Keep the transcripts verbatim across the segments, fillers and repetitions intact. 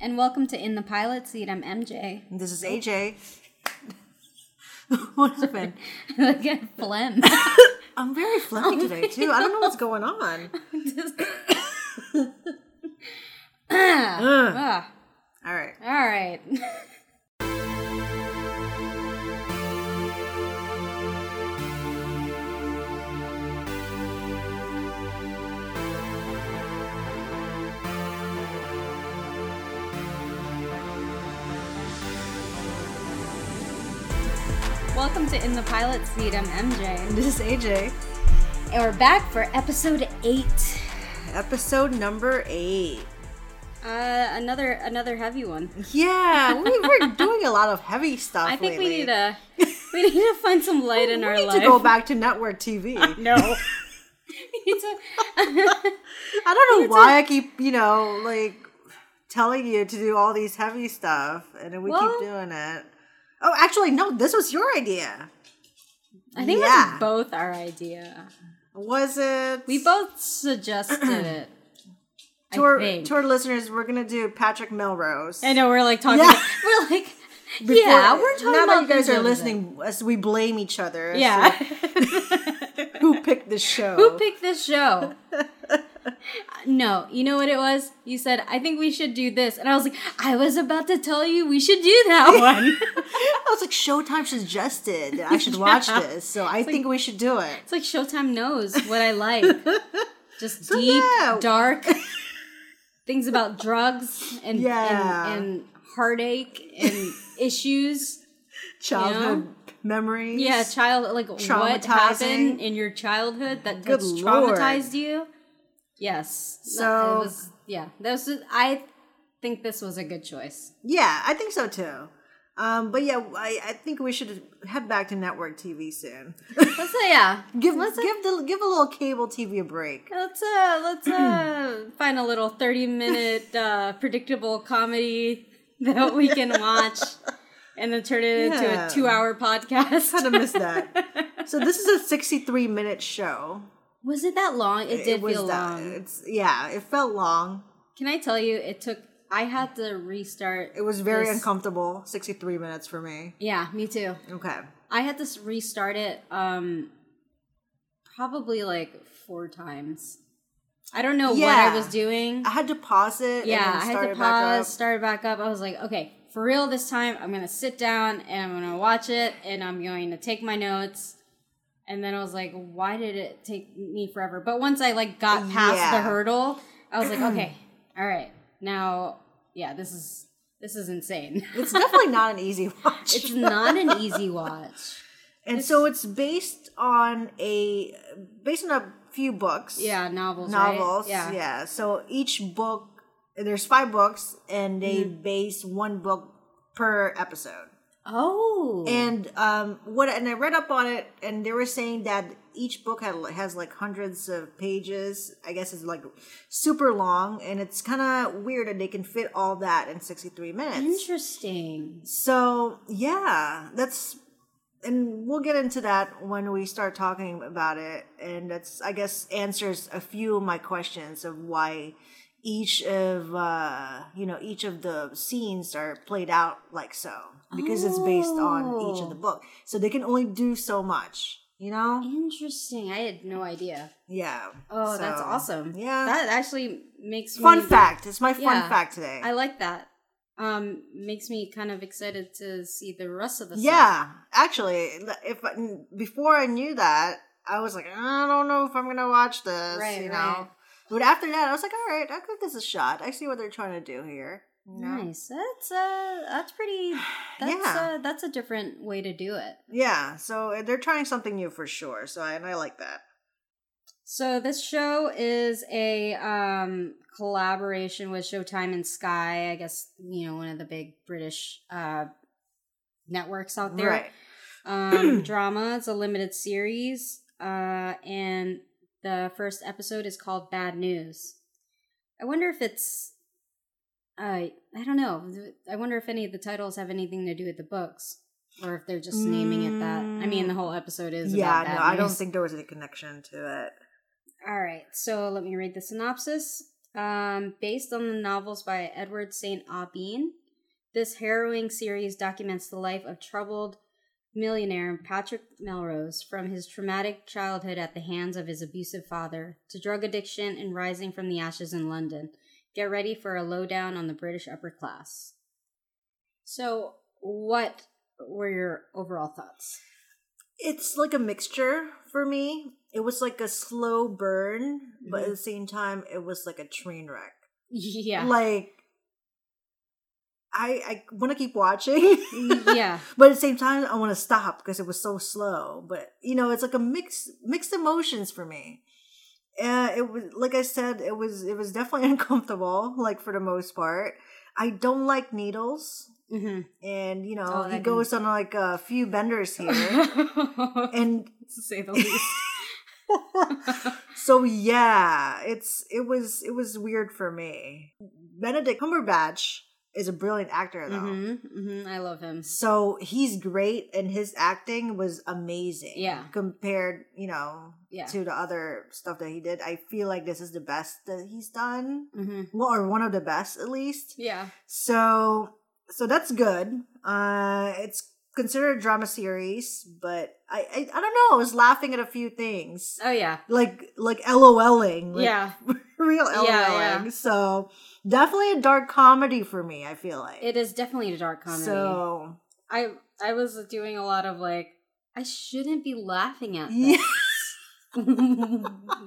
And welcome to In the Pilot Seat. I'm M J. And this is A J. What happened? I got phlegm. I'm very phlegmy today, too. I don't know what's going on. Just... uh, uh. All right. All right. Welcome to In the Pilot Seat. I'm M J. And this is A J. And we're back for episode eight. Episode number eight. Uh, another another heavy one. Yeah, we, we're doing a lot of heavy stuff. I think lately. we need a we need to find some light we in our life. We need to go back to network T V. No. we need to, I don't know why to, I keep you know like telling you to do all these heavy stuff, and then we well, keep doing it. Oh, actually, no, this was your idea. I think yeah. It was both our idea. Was it? We both suggested it. To our, to our listeners, we're going to do Patrick Melrose. I know, we're like talking. Yeah. About, we're like, Before, yeah, we're talking now about Now that you guys are listening, as we blame each other. Yeah. So, who picked this show? Who picked this show? No, you know what it was? You said, I think we should do this. And I was like, I was about to tell you we should do that one. I was like, Showtime suggested I should watch yeah. this. So I it's think like, we should do it. It's like Showtime knows what I like. Just so deep, yeah. dark things about drugs and, yeah. and, and heartache and issues. Childhood you know? memories. Yeah, child like what happened in your childhood that Good that's traumatized Lord. you. Yes. So it was, yeah, this was, I think this was a good choice. Yeah, I think so too. Um, but yeah, I, I think we should head back to network T V soon. Let's uh, yeah, give let's, give the give a little cable T V a break. Let's uh let's uh find a little thirty minute uh, predictable comedy that we can watch, and then turn it yeah. into a two hour podcast. Kind of missed that. So this is a sixty-three minute show. Was it that long? It did it was feel that, long. It's, yeah, it felt long. Can I tell you, it took... I had to restart... It was very this. uncomfortable, sixty-three minutes for me. Yeah, me too. Okay. I had to restart it um, probably like four times. I don't know yeah. what I was doing. I had to pause it yeah, and then start it back up. Yeah, I had to pause, start it back up. I was like, okay, for real this time, I'm going to sit down and I'm going to watch it and I'm going to take my notes... And then I was like, why did it take me forever? But once I, like, got past yeah. the hurdle, I was like, okay, all right. Now, yeah, this is this is insane. It's definitely not an easy watch. It's not an easy watch. And it's, so it's based on a based on a few books. Yeah, novels, Novels, right? yeah. yeah. So each book, there's five books, and they mm-hmm. base one book per episode. Oh, and um, what? And I read up on it, and they were saying that each book had, has like hundreds of pages. I guess it's like super long, and it's kind of weird that they can fit all that in sixty-three minutes. Interesting. So yeah, that's, and we'll get into that when we start talking about it, and that's I guess answers a few of my questions of why. Each of uh, you know, each of the scenes are played out like so because oh. it's based on each of the book, so they can only do so much. You know, interesting. I had no idea. Yeah. Oh, so, that's awesome. Yeah, that actually makes fun me... fact. It's my fun yeah, fact today. I like that. Um, makes me kind of excited to see the rest of the. Yeah, stuff. actually, if before I knew that, I was like, I don't know if I'm gonna watch this. Right, you know. Right. But after that, I was like, all right, I'll give this a shot. I see what they're trying to do here. You know? Nice. That's uh, that's pretty, that's, yeah. uh, that's a different way to do it. Yeah. So they're trying something new for sure. So I, and I like that. So this show is a um, collaboration with Showtime and Sky. I guess, you know, one of the big British uh, networks out there. Right. Um, drama. It's a limited series. Uh, and... The first episode is called Bad News. I wonder if it's... Uh, I don't know. I wonder if any of the titles have anything to do with the books. Or if they're just mm. naming it that. I mean, the whole episode is yeah, about bad no, news. Yeah, I don't think there was any connection to it. All right, so let me read the synopsis. Um, based on the novels by Edward Saint Aubyn, this harrowing series documents the life of troubled millionaire Patrick Melrose, from his traumatic childhood at the hands of his abusive father to drug addiction and rising from the ashes in London. Get ready for a lowdown on the British upper class. So, what were your overall thoughts? It's like a mixture for me. It was like a slow burn, mm-hmm. but at the same time, it was like a train wreck. Yeah. Like, I I want to keep watching. Yeah. But at the same time, I want to stop because it was so slow. But, you know, it's like a mix, mixed emotions for me. Uh, it was, like I said, it was it was definitely uncomfortable, like, for the most part. I don't like needles. Mm-hmm. And, you know, oh, he goes can... on, like, a few benders here. And to say the least. So yeah, it's it was it was weird for me. Benedict Cumberbatch is a brilliant actor, though. Mm-hmm, mm-hmm, I love him. So he's great, and his acting was amazing. Yeah, compared, you know, yeah. to the other stuff that he did, I feel like this is the best that he's done, mm-hmm. well, or one of the best at least. Yeah. So so that's good. Uh, it's. Considered a drama series, but I, I I don't know. I was laughing at a few things. Oh yeah, like like LOLing. Like, yeah, real LOLing. Yeah, yeah. So definitely a dark comedy for me. I feel like it is definitely a dark comedy. So I I was doing a lot of like I shouldn't be laughing at this. Yes.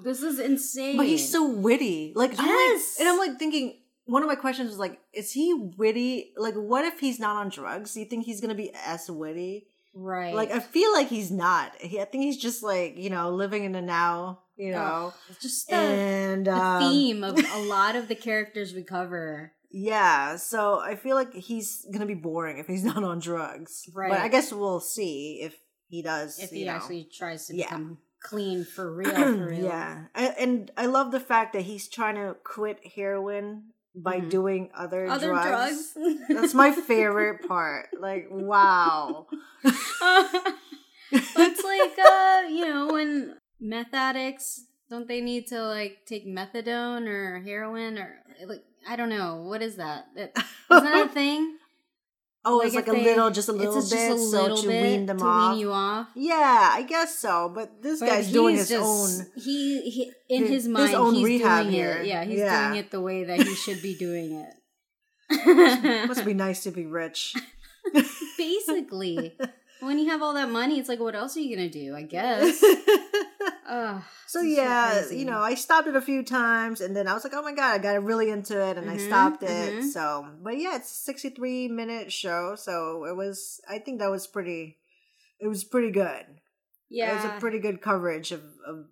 This is insane. But he's so witty. Like yes, I'm like, and I'm like thinking. One of my questions was like, is he witty? Like, what if he's not on drugs? Do you think he's going to be as witty? Right. Like, I feel like he's not. He, I think he's just like, you know, living in the now, you know. Oh, just the, and, the um, theme of a lot of the characters we cover. Yeah. So I feel like he's going to be boring if he's not on drugs. Right. But I guess we'll see if he does. If he know. actually tries to yeah. become clean for real. For real. Yeah. I, and I love the fact that he's trying to quit heroin. By mm-hmm. doing other, other drugs. drugs. That's my favorite part. Like, wow. uh, it's like, uh, you know, when meth addicts, don't they need to, like, take methadone or heroin or, like, I don't know. What is that? It, is that a thing? Oh, like it's like a they, little, just a little it's bit, just a little so to bit wean them to off. Wean you off. Yeah, I guess so. But this but guy's doing his just, own. He, he in his, his mind, his own he's rehab doing here. It. Yeah, he's yeah. doing it the way that he should be doing it. It must be nice to be rich. Basically, when you have all that money, it's like, what else are you gonna do? I guess. Oh, so yeah, so you know, I stopped it a few times, and then I was like, oh my god, I got really into it, and mm-hmm, I stopped it. Mm-hmm. So, but yeah, it's a sixty-three minute show, so it was, I think that was pretty, it was pretty good. Yeah. It was a pretty good coverage of, of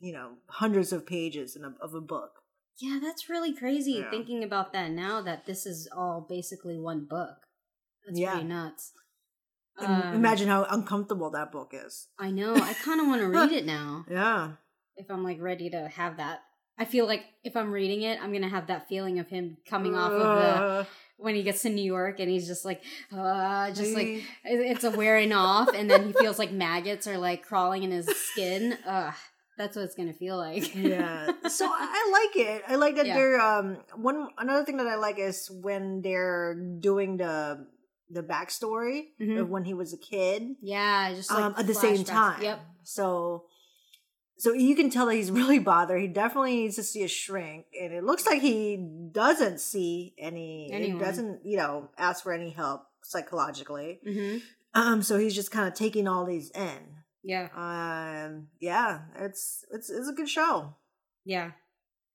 you know, hundreds of pages in a, of a book. Yeah, that's really crazy yeah. thinking about that now, that this is all basically one book. That's yeah. pretty nuts. Um, Imagine how uncomfortable that book is. I know. I kind of want to read it now. Yeah. If I'm like ready to have that. I feel like if I'm reading it, I'm going to have that feeling of him coming uh, off of the, when he gets to New York and he's just like, uh, just like, it's a wearing off. And then he feels like maggots are like crawling in his skin. Ugh. That's what it's going to feel like. Yeah. So I like it. I like that yeah. they're, um, one, another thing that I like is when they're doing the, the backstory mm-hmm. of when he was a kid. Yeah, just like um, at the same time. Yep. So, so you can tell that he's really bothered. He definitely needs to see a shrink, and it looks like he doesn't see any. Anyone. He doesn't, you know, ask for any help psychologically. Mm-hmm. Um, so he's just kind of taking all these in. Yeah. Um. Yeah. It's it's it's a good show. Yeah,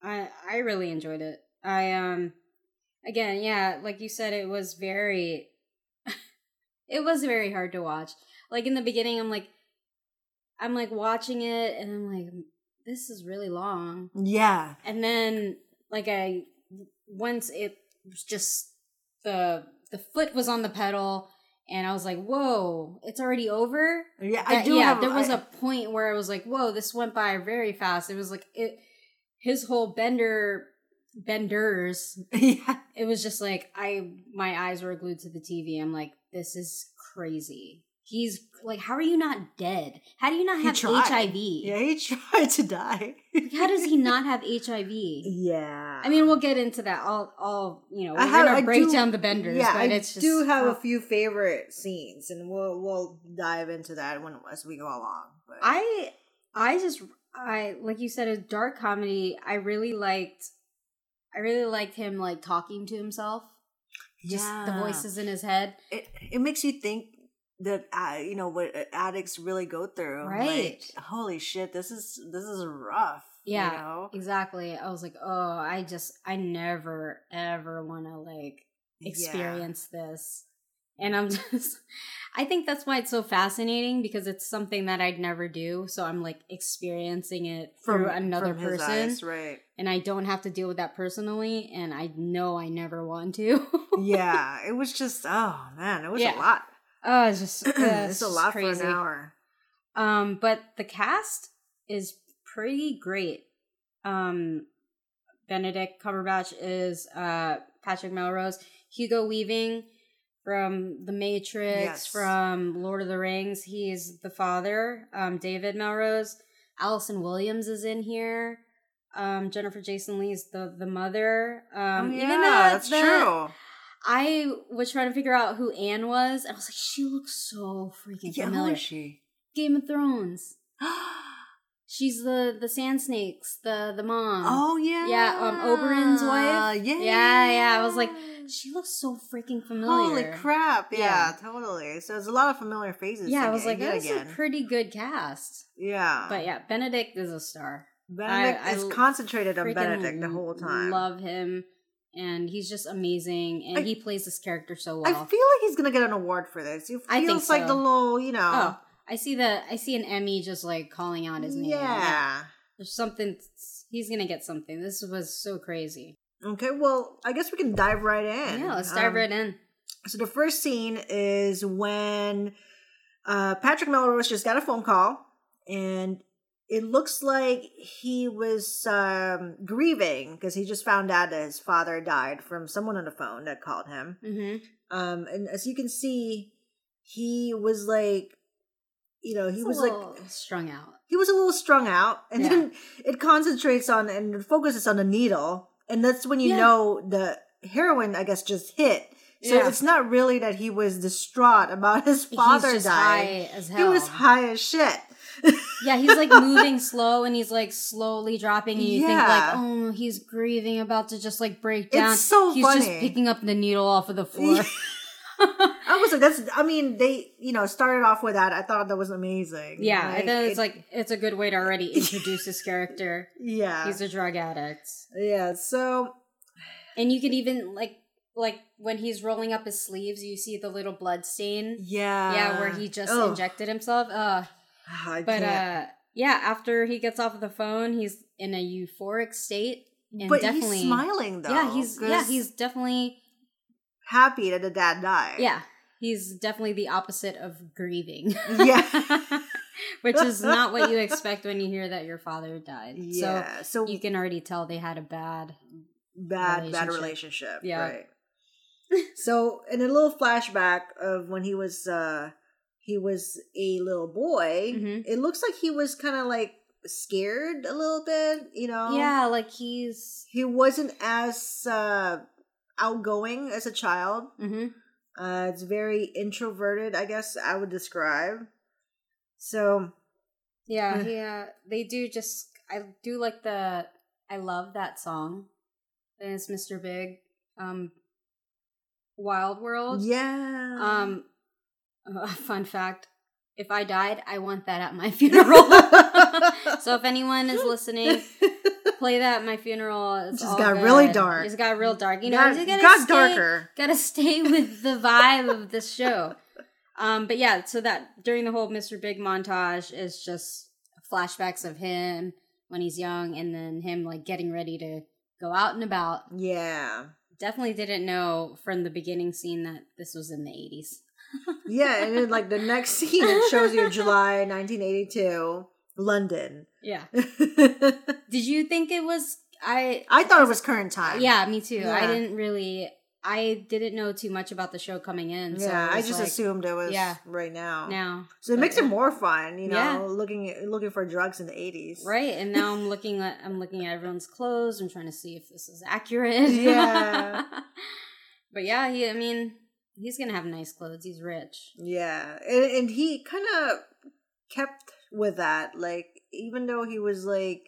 I I really enjoyed it. I um, again, yeah, like you said, it was very. It was very hard to watch. Like in the beginning, I'm like, I'm like watching it, and I'm like, this is really long. Yeah. And then, like I, once it was just the the foot was on the pedal, and I was like, whoa, it's already over. Yeah, that, I do. Yeah, have, there was I, a point where I was like, whoa, this went by very fast. It was like it, his whole bender. Benders. Yeah. It was just like I my eyes were glued to the T V. I'm like, this is crazy. He's like, how are you not dead? How do you not have H I V? Yeah, he tried to die. Like, how does he not have H I V? Yeah. I mean, we'll get into that. I'll, I'll you know, we're have, gonna break do, down the benders. Yeah, but I it's just, do have uh, a few favorite scenes, and we'll we'll dive into that when, as we go along. But. I, I just, I like you said, a dark comedy. I really liked, I really liked him like talking to himself. Just yeah. The voices in his head. It it makes you think. That uh, you know what addicts really go through, right? Like, holy shit, this is this is rough. Yeah, you know? Exactly. I was like, oh, I just, I never ever want to like experience yeah. this, and I'm just, I think that's why it's so fascinating because it's something that I'd never do. So I'm like experiencing it from, through another from person, his eyes, right? And I don't have to deal with that personally, and I know I never want to. Yeah, it was just, oh man, it was yeah. a lot. Oh, it's just uh, it's, it's a lot crazy. For an hour. Um, but the cast is pretty great. Um, Benedict Cumberbatch is uh, Patrick Melrose. Hugo Weaving from The Matrix, yes. from Lord of the Rings. He is the father. Um, David Melrose. Allison Williams is in here. Um, Jennifer Jason Lee is the, the mother. Um, oh, yeah, even though that's the, true. I was trying to figure out who Anne was, and I was like, she looks so freaking yeah, familiar. Who is she? Game of Thrones. She's the, the sand snakes, the, the mom. Oh, yeah. Yeah, um, Oberyn's wife. Uh, yeah. Yeah, yeah. I was like, she looks so freaking familiar. Holy crap. Yeah, yeah. Totally. So there's a lot of familiar faces. Yeah, I was like, that's a pretty good cast. Yeah. But yeah, Benedict is a star. Benedict I, is I concentrated on Benedict the whole time. Love him. And he's just amazing, and I, he plays this character so well. I feel like he's gonna get an award for this. He feels I think so. Like the little, you know. Oh, I see the, I see an Emmy just like calling out his name. Yeah, like, there's something. He's gonna get something. This was so crazy. Okay, well, I guess we can dive right in. Yeah, let's dive um, right in. So the first scene is when uh, Patrick Melrose just got a phone call, and. It looks like he was um, grieving because he just found out that his father died from someone on the phone that called him. Mm-hmm. Um, and as you can see, he was like, you know, he it's was like strung out. He was a little strung out, and yeah. then it concentrates on and focuses on the needle, and that's when you yeah. know the heroin, I guess, just hit. So yeah. it's not really that he was distraught about his father he's just dying. High as hell. He was high as shit. Yeah, he's like moving slow and he's like slowly dropping and you yeah. think like, oh, he's grieving, about to just like break down. It's so he's funny. He's just picking up the needle off of the floor. I was like, that's, I mean, they, you know, started off with that. I thought that was amazing. Yeah, like, I thought it's it, like, it's a good way to already introduce his character. Yeah. He's a drug addict. Yeah, so. And you could even like, like when he's rolling up his sleeves, you see the little blood stain. Yeah. Yeah, where he just oh. injected himself. Ugh. I but uh, yeah, after he gets off of the phone, he's in a euphoric state, and but definitely he's smiling though. Yeah, he's yeah, he's definitely happy that the dad died. Yeah, he's definitely the opposite of grieving. Yeah, which is not what you expect when you hear that your father died. Yeah, so, so you can already tell they had a bad, bad, relationship. bad relationship. Yeah. Right. So, in a little flashback of when he was. Uh, He was a little boy. Mm-hmm. It looks like he was kind of like scared a little bit, you know? Yeah, like he's... He wasn't as uh, outgoing as a child. Mm-hmm. Uh, it's very introverted, I guess I would describe. So... Yeah, yeah. They do just... I do like the... I love that song. And it's Mister Big. Um, Wild World. Yeah. Um... Uh, fun fact, if I died, I want that at my funeral. So if anyone is listening, play that at my funeral. It's just all got good. Really dark. It's got real dark. You know, got, you gotta got stay, darker. Gotta stay with the vibe of the show. Um, but yeah, so that during the whole Mister Big montage is just flashbacks of him when he's young and then him like getting ready to go out and about. Yeah. Definitely didn't know from the beginning scene that this was in the eighties. Yeah, and then like the next scene it shows you July nineteen eighty-two, London. Yeah. Did you think it was I I thought it was current time. Yeah, me too. Yeah. I didn't really I didn't know too much about the show coming in. So yeah, I, I just like, assumed it was yeah, right now. Now, so it but, makes it more fun, you know, yeah. looking looking for drugs in the eighties, right? And now I'm looking at I'm looking at everyone's clothes. I'm trying to see if this is accurate. Yeah, but yeah, he. I mean, he's gonna have nice clothes. He's rich. Yeah, and, and he kind of kept with that, like even though he was like.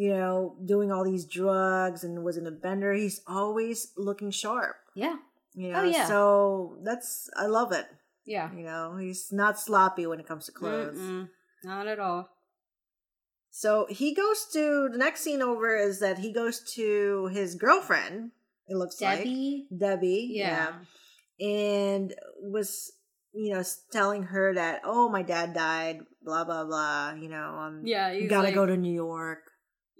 You know, doing all these drugs and was in a bender. He's always looking sharp. Yeah. You know, oh, yeah. So that's, I love it. Yeah. You know, he's not sloppy when it comes to clothes. Mm-mm. Not at all. So he goes to, the next scene over is that he goes to his girlfriend, it looks like. Debbie. Debbie. Yeah. yeah. And was, you know, telling her that, oh, my dad died, blah, blah, blah. You know, I'm yeah, gotta like- go to New York.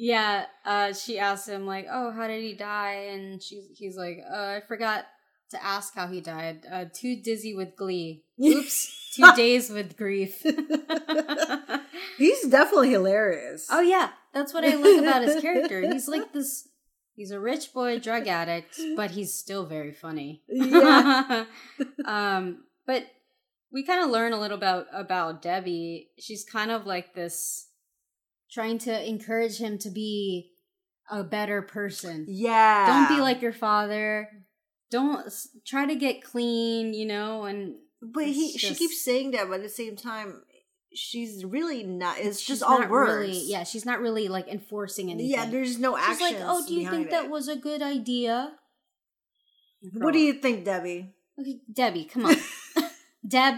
Yeah, uh, she asked him, like, oh, how did he die? And she, he's like, uh, I forgot to ask how he died. Uh, too dizzy with glee. Oops, two days with grief. He's definitely hilarious. Oh, yeah. That's what I like about his character. He's like this, he's a rich boy drug addict, but he's still very funny. Yeah. um, but we kind of learn a little about, about Debbie. She's kind of like this... Trying to encourage him to be a better person. Yeah. Don't be like your father. Don't s- try to get clean, you know, and... But he, just, she keeps saying that, but at the same time, she's really not... It's just all words. Really, yeah, she's not really, like, enforcing anything. Yeah, there's no action. She's like, oh, do you think it. that was a good idea? Girl. What do you think, Debbie? Okay, Debbie, come on. Deb.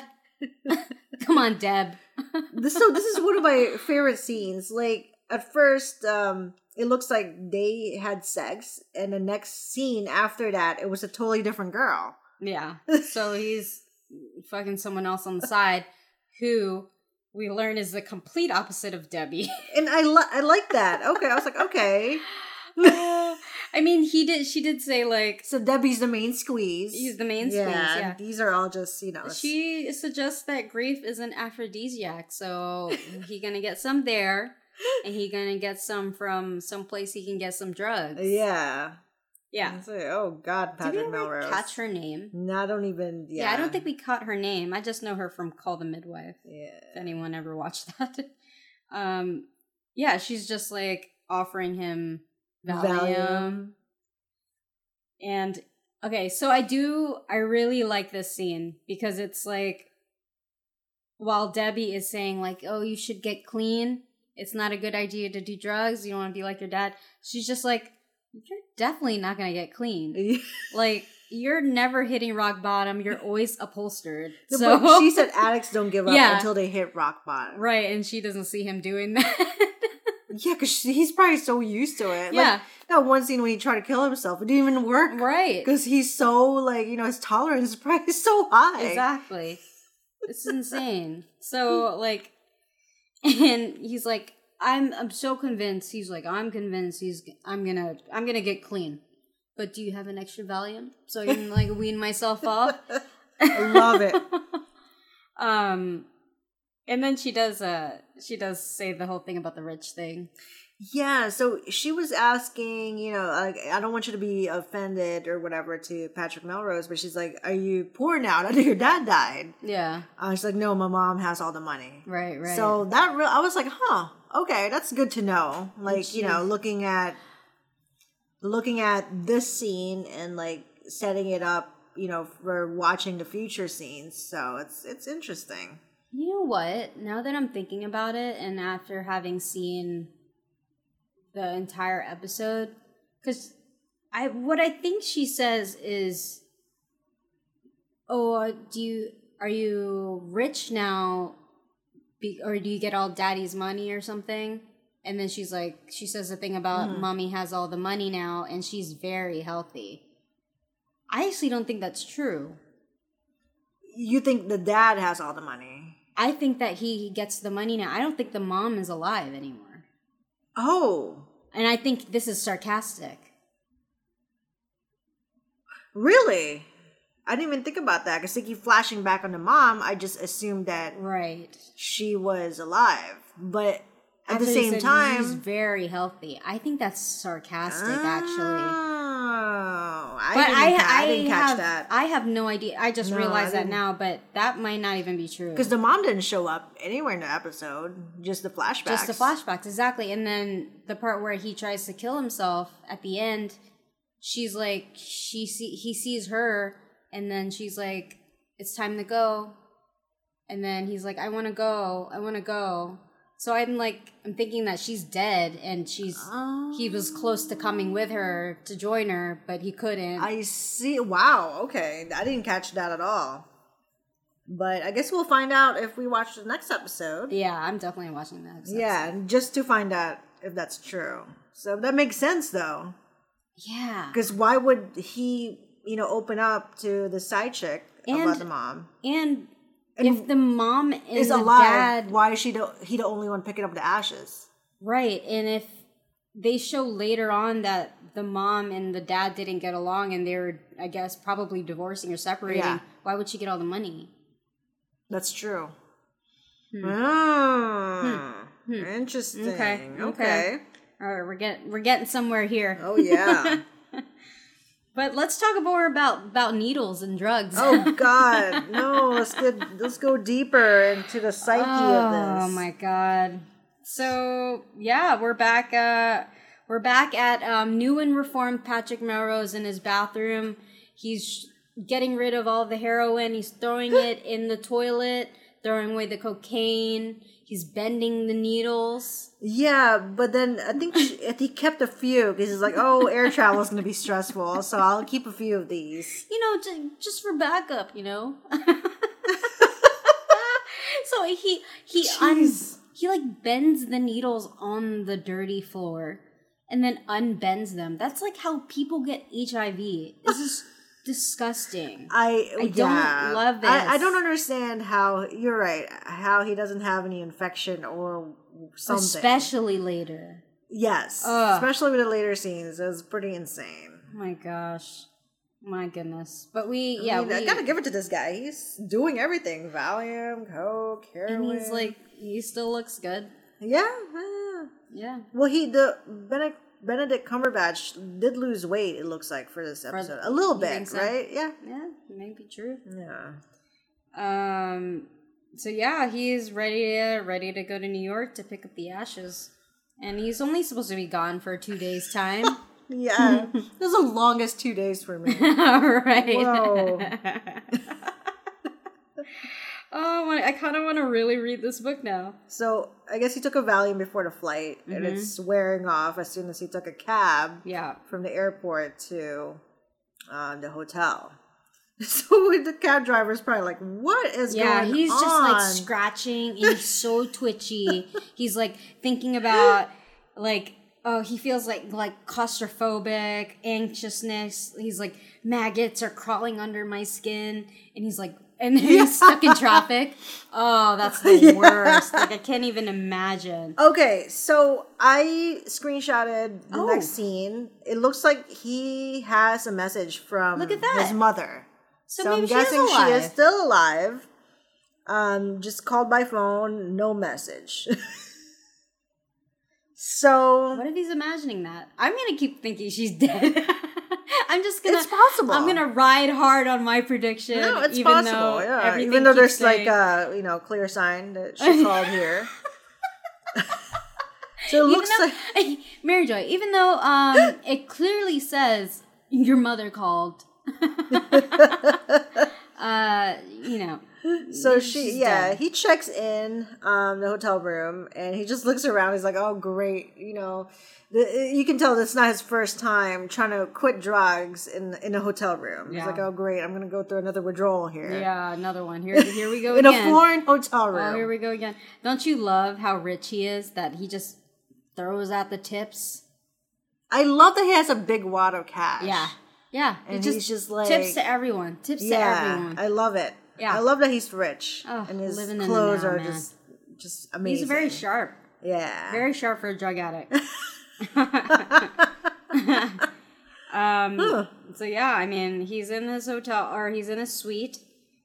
Come on, Deb. this, so this is one of my favorite scenes. Like, at first, um, it looks like they had sex. And the next scene after that, it was a totally different girl. Yeah. So he's fucking someone else on the side who we learn is the complete opposite of Debbie. And I, li- I like that. Okay. I was like, okay. uh, I mean, he did. She did say, like... So Debbie's the main squeeze. He's the main yeah, squeeze, yeah. These are all just, you know... She suggests that grief is an aphrodisiac, so he gonna get some there, and he gonna get some from someplace he can get some drugs. Yeah. Yeah. Like, oh, God, Patrick Melrose. Did we ever catch her name? No, I don't even... Yeah. yeah, I don't think we caught her name. I just know her from Call the Midwife. Yeah. If anyone ever watched that. um, Yeah, she's just, like, offering him... Valium. Valium. And, okay, so I do, I really like this scene because it's like, while Debbie is saying like, oh, you should get clean. It's not a good idea to do drugs. You don't want to be like your dad. She's just like, you're definitely not going to get clean. Like, you're never hitting rock bottom. You're always upholstered. No, so she said addicts don't give up yeah. until they hit rock bottom. Right, and she doesn't see him doing that. Yeah, because he's probably so used to it. Yeah. Like, that one scene when he tried to kill himself, it didn't even work. Right. Because he's so, like, you know, his tolerance is probably so high. Exactly. It's insane. So, like, and he's like, I'm I'm so convinced. He's like, I'm convinced he's, I'm gonna, I'm gonna get clean. But do you have an extra Valium? So I can, like, wean myself off? I love it. um... And then she does uh, she does say the whole thing about the rich thing. Yeah, so she was asking, you know, like, I don't want you to be offended or whatever to Patrick Melrose, but she's like, are you poor now? I know your dad died. Yeah. Uh, she's like, no, my mom has all the money. Right, right. So that re- I was like, huh, okay, that's good to know. Like, she- you know, looking at looking at this scene and, like, setting it up, you know, for watching the future scenes. So it's it's interesting. You know what? Now that I'm thinking about it, and after having seen the entire episode, because I what I think she says is, "Oh, do you are you rich now, be, or do you get all daddy's money or something?" And then she's like, she says the thing about mm-hmm. mommy has all the money now, and she's very healthy. I actually don't think that's true. You think the dad has all the money? I think that he gets the money now. I don't think the mom is alive anymore. Oh. And I think this is sarcastic. Really? I didn't even think about that. Because I keep flashing back on the mom. I just assumed that right. she was alive. But at actually, the same so time... She's very healthy. I think that's sarcastic, oh, actually. Oh. I but didn't, I, ca- I I didn't have, catch that. I have no idea. I just no, realized I that now, but that might not even be true. Because the mom didn't show up anywhere in the episode. Just the flashbacks. Just the flashbacks, exactly. And then the part where he tries to kill himself at the end, she's like, she see, he sees her, and then she's like, it's time to go. And then he's like, I want to go. I want to go. So I'm like, I'm thinking that she's dead, and she's um, he was close to coming with her to join her, but he couldn't. I see. Wow. Okay, I didn't catch that at all. But I guess we'll find out if we watch the next episode. Yeah, I'm definitely watching the next yeah, episode. Yeah, just to find out if that's true. So that makes sense, though. Yeah. Because why would he, you know, open up to the side chick and, about the mom? And. And if the mom and is the alive, dad, why is she the, he the only one picking up the ashes? Right, and if they show later on that the mom and the dad didn't get along and they were, I guess, probably divorcing or separating, yeah. Why would she get all the money? That's true. Hmm. Ah, hmm. Hmm. Interesting. Okay. okay, okay. All right, we're get we're getting somewhere here. Oh yeah. But let's talk more about, about needles and drugs. Oh, God. No, let's, get, let's go deeper into the psyche oh, of this. Oh, my God. So, yeah, we're back uh, We're back at um, new and reformed Patrick Melrose in his bathroom. He's getting rid of all the heroin. He's throwing it in the toilet, throwing away the cocaine. He's bending the needles. Yeah, but then I think she, he kept a few because he's like, oh, air travel is going to be stressful, so I'll keep a few of these. You know, j- just for backup, you know? So he, he, un- he like, bends the needles on the dirty floor and then unbends them. That's, like, how people get H I V. This is disgusting. I, I yeah. don't love this. I, I don't understand how, you're right, how he doesn't have any infection or something. Especially later. Yes. Ugh. Especially with the later scenes. It was pretty insane. My gosh. My goodness. But we, I yeah. Mean, we, I gotta give it to this guy. He's doing everything. Valium, coke, heroin. And he's like, he still looks good. Yeah. Yeah. yeah. Well, he, the, Benedict, Benedict Cumberbatch did lose weight, it looks like, for this episode. A little bit, so? Right? Yeah. Yeah, maybe true. Yeah. Um. So, yeah, he's ready to, ready to go to New York to pick up the ashes. And he's only supposed to be gone for two days' time. Yeah. This is the longest two days for me. All right. Whoa. Oh, I kind of want to really read this book now. So, I guess he took a Valium before the flight, mm-hmm. and it's wearing off as soon as he took a cab yeah. from the airport to uh, the hotel. So, the cab driver's probably like, what is yeah, going on? Yeah, he's just, like, scratching, and he's so twitchy. He's, like, thinking about, like, oh, he feels, like, like claustrophobic, anxiousness. He's, like, maggots are crawling under my skin, and he's, like, and then he's stuck in traffic. Oh, that's the yeah. worst. Like, I can't even imagine. Okay, so I screenshotted the oh. next scene. It looks like he has a message from Look at that. his mother. So, so maybe I'm she guessing is alive. She is still alive. Um, just called by phone, no message. So. What if he's imagining that? I'm going to keep thinking she's dead. I'm just gonna. It's possible. I'm gonna ride hard on my prediction. No, it's even possible. Though yeah, even though there's saying, like a you know clear sign that she called here. So it even looks though, like Mary Joy. Even though um, it clearly says your mother called. uh, you know. So she, yeah, dead. He checks in um, the hotel room and he just looks around. He's like, oh, great. You know, the, you can tell that's not his first time trying to quit drugs in in a hotel room. Yeah. He's like, oh, great. I'm going to go through another withdrawal here. Yeah, another one. Here, here we go in again. In a foreign hotel room. Oh, here we go again. Don't you love how rich he is that he just throws out the tips? I love that he has a big wad of cash. Yeah. Yeah. And he just, he's just like. Tips to everyone. Tips yeah, to everyone. I love it. Yeah. I love that he's rich, oh, and his clothes now, are man. just just amazing. He's very sharp. Yeah. Very sharp for a drug addict. um, huh. So, yeah, I mean, he's in this hotel, or he's in a suite.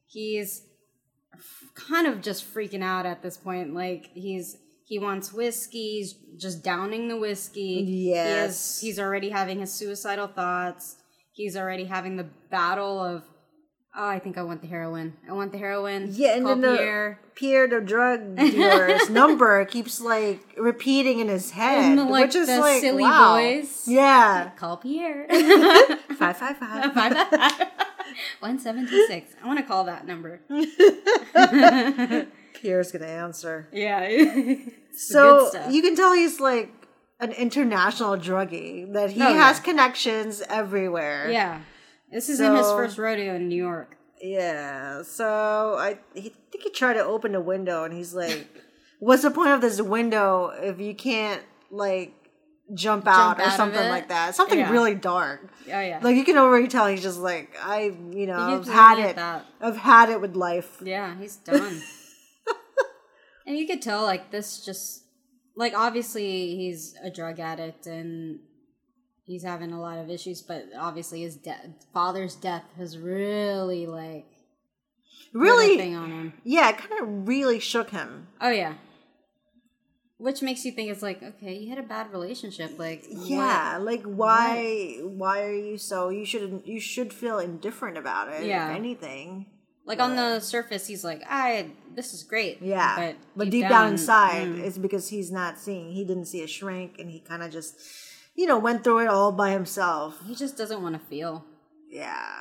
He's kind of just freaking out at this point. Like, he's he wants whiskey. He's just downing the whiskey. Yes. He is, he's already having his suicidal thoughts. he's already having the battle of, oh, I think I want the heroin. I want the heroin. Yeah, and Call then Pierre. The, Pierre, the drug dealer's number keeps, like, repeating in his head. And, like, which is, the like, silly wow. voice. Yeah. Like, call Pierre. five, five, five. five, five, five. one seven two six. I want to call that number. Pierre's going to answer. Yeah. So you can tell he's, like, an international druggie. That he oh, has yeah. connections everywhere. Yeah. This is so, in his first rodeo in New York. Yeah. So I he, think he tried to open the window and he's like, what's the point of this window if you can't like jump, jump out, out or something like that? Something yeah. really dark. Oh, yeah. Like you can already tell he's just like, I, you know, I've had it. That. I've had it with life. Yeah, he's done. And you could tell like this just, like obviously he's a drug addict and he's having a lot of issues, but obviously his de- father's death has really, like, really thing on him. Yeah, it kind of really shook him. Oh, yeah. Which makes you think it's like, okay, you had a bad relationship. Like, yeah, what? Like, why what? Why are you so, you should you should feel indifferent about it, yeah. if anything. Like, but on the surface, he's like, I, this is great. Yeah, but, but deep, deep down, down inside, mm. it's because he's not seeing, he didn't see a shrink, and he kind of just... You know, went through it all by himself. He just doesn't want to feel. Yeah.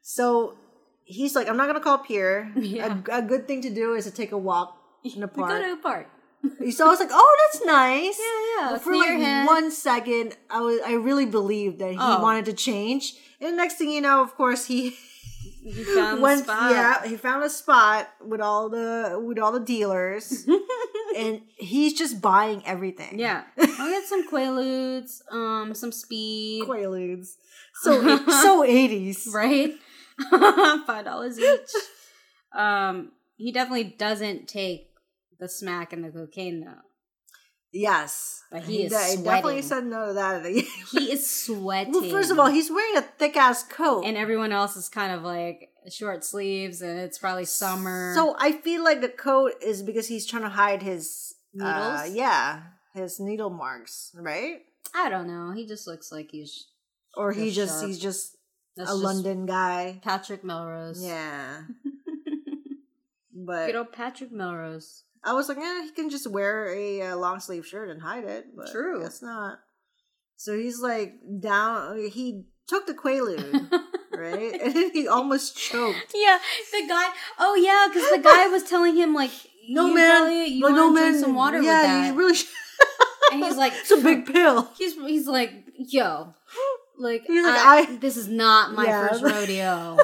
So he's like, I'm not going to call Pierre. Yeah. A, a good thing to do is to take a walk in the park. We go to a park. So I was like, oh, that's nice. Yeah, yeah. But for like head. one second, I was I really believed that he oh. wanted to change. And the next thing you know, of course, he... He found went, a spot. Yeah, he found a spot with all the with all the dealers, and he's just buying everything. Yeah, I got some Quaaludes, um, some speed Quaaludes. So so eighties, right? Five dollars each. Um, he definitely doesn't take the smack and the cocaine though. Yes, but he, he is sweating. Definitely said no to that. He is sweating. Well, first of all, he's wearing a thick ass coat, and everyone else is kind of like short sleeves, and it's probably summer. So I feel like the coat is because he's trying to hide his needles. Uh, yeah, his needle marks, right? I don't know. He just looks like he's, or he just sharp. he's just That's a just London guy, Patrick Melrose. Yeah, but good old Patrick Melrose. I was like, eh, he can just wear a uh, long sleeve shirt and hide it. But True. I guess not. So he's like down. He took the Quaalude, right? And then he almost choked. Yeah. The guy. Oh, yeah. Because the guy was telling him, like, no, you man. Really, you like, want to no, drink man. some water yeah, with that. Yeah, you really should. And he's like, it's a big pill. He's, he's like, yo. Like, he's like I, I, this is not my yeah. first rodeo.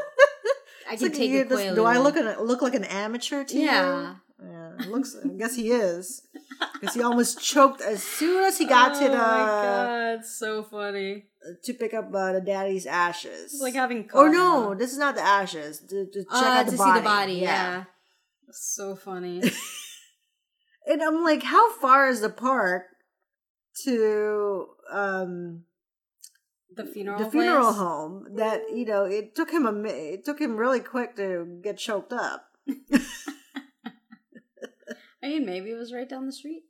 I can like, take yeah, a Quaalude. This, do I look, a, look like an amateur to yeah. you? Yeah, looks. I guess he is, because he almost choked as soon as he got oh to the. Oh my god, so funny! To pick up uh, the daddy's ashes, it's like having. Cotton, oh no, huh? This is not the ashes. To, to check uh, out the to body. see the body. Yeah, yeah. So funny. And I'm like, how far is the park to um, the funeral? The funeral place? home. That you know, it took him a. It took him really quick to get choked up. I mean, maybe it was right down the street.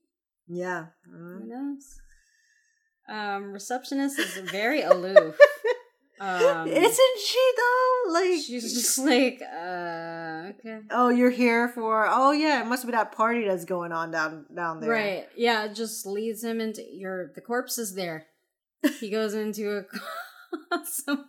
Yeah. Mm. Who knows? Um, receptionist is very aloof. Um, Isn't she, though? Like She's just like, uh, okay. Oh, you're here for, oh, yeah, it must be that party that's going on down down there. Right. Yeah, it just leads him into, your. the corpse is there. He goes into a, some,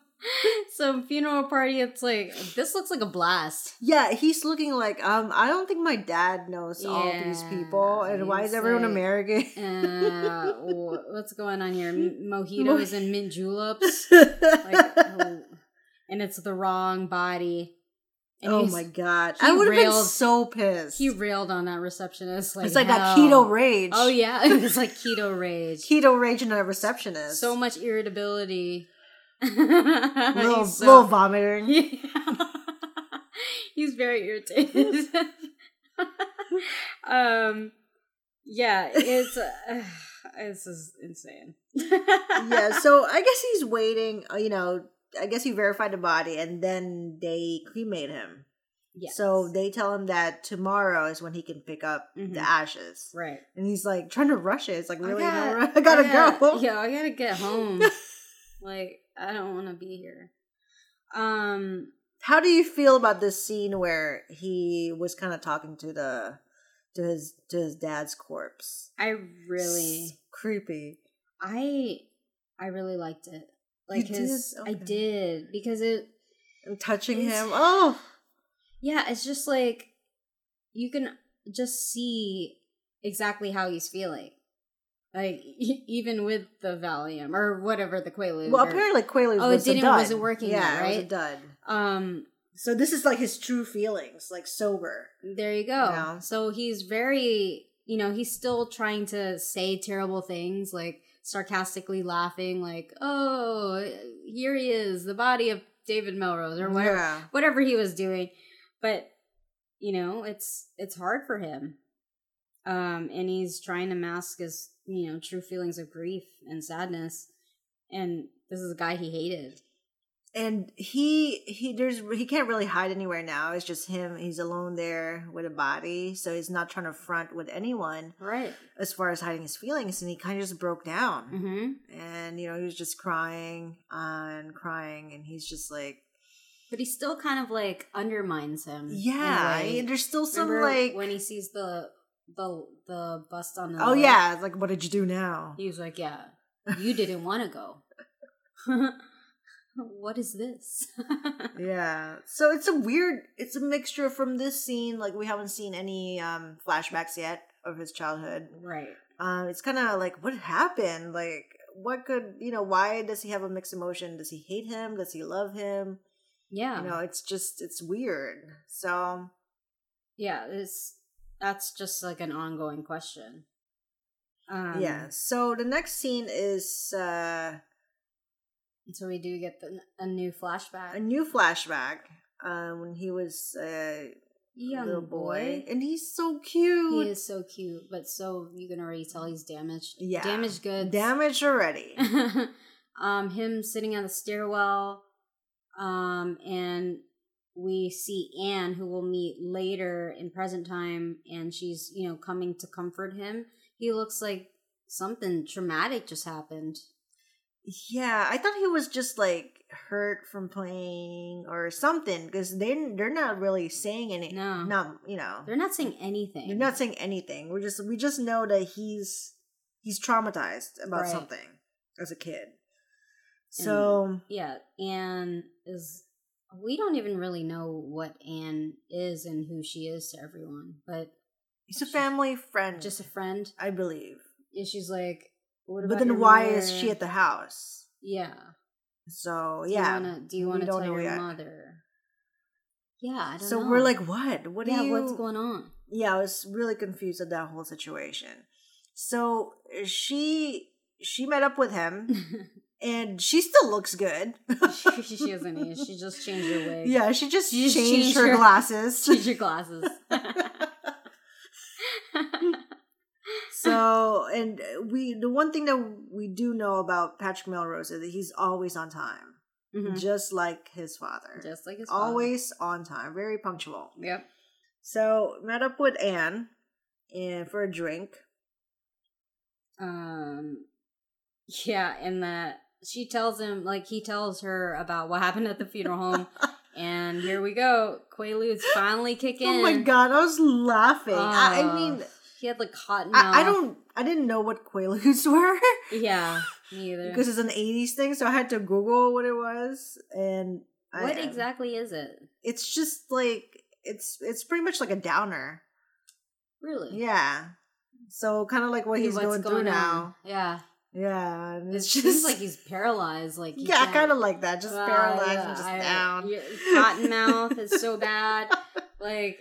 some funeral party. It's like, this looks like a blast. Yeah, he's looking like, um, I don't think my dad knows yeah, all these people. And why is everyone like, American? uh, what's going on here? Mojitos and mint juleps. Like, oh, and it's the wrong body. And oh my god. I would have been so pissed. He railed on that receptionist. Like, it's like that keto rage. Oh yeah, it was like keto rage. Keto rage and a receptionist. So much irritability. little, so, little vomiting. Yeah. He's very irritated. um, yeah, it's uh, this is insane. Yeah, so I guess he's waiting. You know, I guess he verified the body, and then they cremate him. Yes. So they tell him that tomorrow is when he can pick up mm-hmm. the ashes. Right. And he's like trying to rush it. It's like really, I, got, no, I gotta I got, go. Yeah, I gotta get home. Like. I don't want to be here. Um, how do you feel about this scene where he was kind of talking to the to his to his dad's corpse? I really it's creepy. I I really liked it. Like you his, did? Okay. I did because it and touching him. Oh, yeah. It's just like you can just see exactly how he's feeling. Like, e- even with the Valium or whatever, the Quaalude. Well, or, apparently Quaalude oh, was a dud. Oh, it didn't, wasn't working yeah, yet, right? Yeah, it was a dud. Um, so this is like his true feelings, like sober. There you go. You know? So he's very, you know, he's still trying to say terrible things, like sarcastically laughing, like, oh, here he is, the body of David Melrose or whatever, yeah. whatever he was doing. But, you know, it's it's hard for him. Um, and he's trying to mask his... you know, true feelings of grief and sadness. And this is a guy he hated. And he, he, there's, he can't really hide anywhere now. It's just him. He's alone there with a body. So he's not trying to front with anyone. Right. As far as hiding his feelings. And he kind of just broke down. Mm-hmm. And, you know, he was just crying and crying. And he's just like. But he still kind of like undermines him. Yeah. Anyway. There's still some Remember like. When he sees the. The the bust on the. Oh lip. Yeah, like what did you do now? He was like, yeah, you didn't want to go. What is this? Yeah, so it's a weird. It's a mixture from this scene. Like we haven't seen any um, flashbacks yet of his childhood. Right. Um, it's kind of like what happened. Like what could you know? Why does he have a mixed emotion? Does he hate him? Does he love him? Yeah. You know, it's just it's weird. So. Yeah. It's. That's just like an ongoing question. Um, yeah. So the next scene is. Uh, so we do get the, a new flashback. A new flashback uh, when he was a young little boy. boy, and he's so cute. He is so cute, but so you can already tell he's damaged. Yeah, damaged goods. Damaged already. um, him sitting on the stairwell, um, and. We see Anne, who we'll meet later in present time, and she's, you know, coming to comfort him. He looks like something traumatic just happened. Yeah, I thought he was just, like, hurt from playing or something, because they, they're not really saying anything. No. Not, you know. They're not saying anything. They're not saying anything. We're just, we just know that he's he's traumatized about right. something as a kid. So. And, yeah, Anne is... We don't even really know what Anne is and who she is to everyone, but... She's a family friend. Just a friend? I believe. Yeah, she's like, what about But then why mother? Is she at the house? Yeah. So, do yeah. You wanna, do you want to tell your yet. mother? Yeah, I don't so know. So we're like, what? What yeah, do you... Yeah, what's going on? Yeah, I was really confused at that whole situation. So, she... She met up with him... And she still looks good. she, she doesn't need it. She just changed her wig. Yeah, she just she changed, changed her, her glasses. Changed her glasses. So, and we the one thing that we do know about Patrick Melrose is that he's always on time. Mm-hmm. Just like his father. Just like his father. Always on time. Very punctual. Yep. So, met up with Anne and for a drink. Um, yeah, and that... She tells him, like, he tells her about what happened at the funeral home. And here we go. Quaaludes finally kick in. Oh, my God. I was laughing. Uh, I, I mean... He had, like, cotton mouth. I, I don't... I didn't know what Quaaludes were. Yeah, me either. Because it's an eighties thing, so I had to Google what it was. And What I, exactly is it? It's just, like... It's it's pretty much like a downer. Really? Yeah. So, kind of like what he's going through now. Yeah. Yeah, and it's it just like he's paralyzed. Like he yeah, kind of like that, just uh, paralyzed yeah, and just I, down. Cotton mouth is so bad. Like,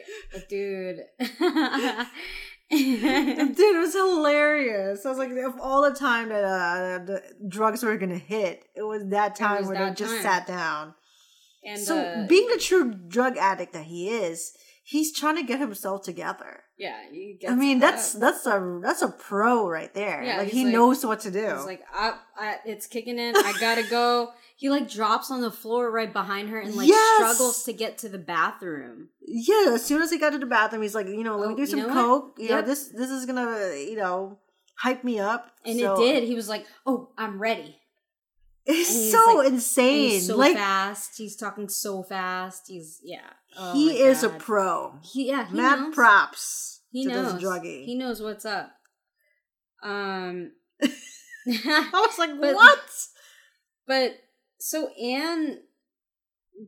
dude, dude, it was hilarious. I was like, of all the time that uh, the drugs were gonna hit, it was that time was where that they time. just sat down. And so, uh, being the true drug addict that he is, he's trying to get himself together. Yeah, he gets I mean that that's up. that's a that's a pro right there. Yeah, like he like, knows what to do. He's like, I, I, it's kicking in. I gotta go. He like drops on the floor right behind her and like yes! struggles to get to the bathroom. Yeah, as soon as he got to the bathroom, he's like, you know, let oh, me do some coke. What? You yep. know, this this is gonna you know hype me up. And so. It did. He was like, oh, I'm ready. It's he's so like, insane. He's so like, fast. He's talking so fast. He's, yeah. Oh he is God. a pro. He, yeah, he Mad knows. props he to knows. this druggie. He knows what's up. Um, I was like, but, what? But, so Anne,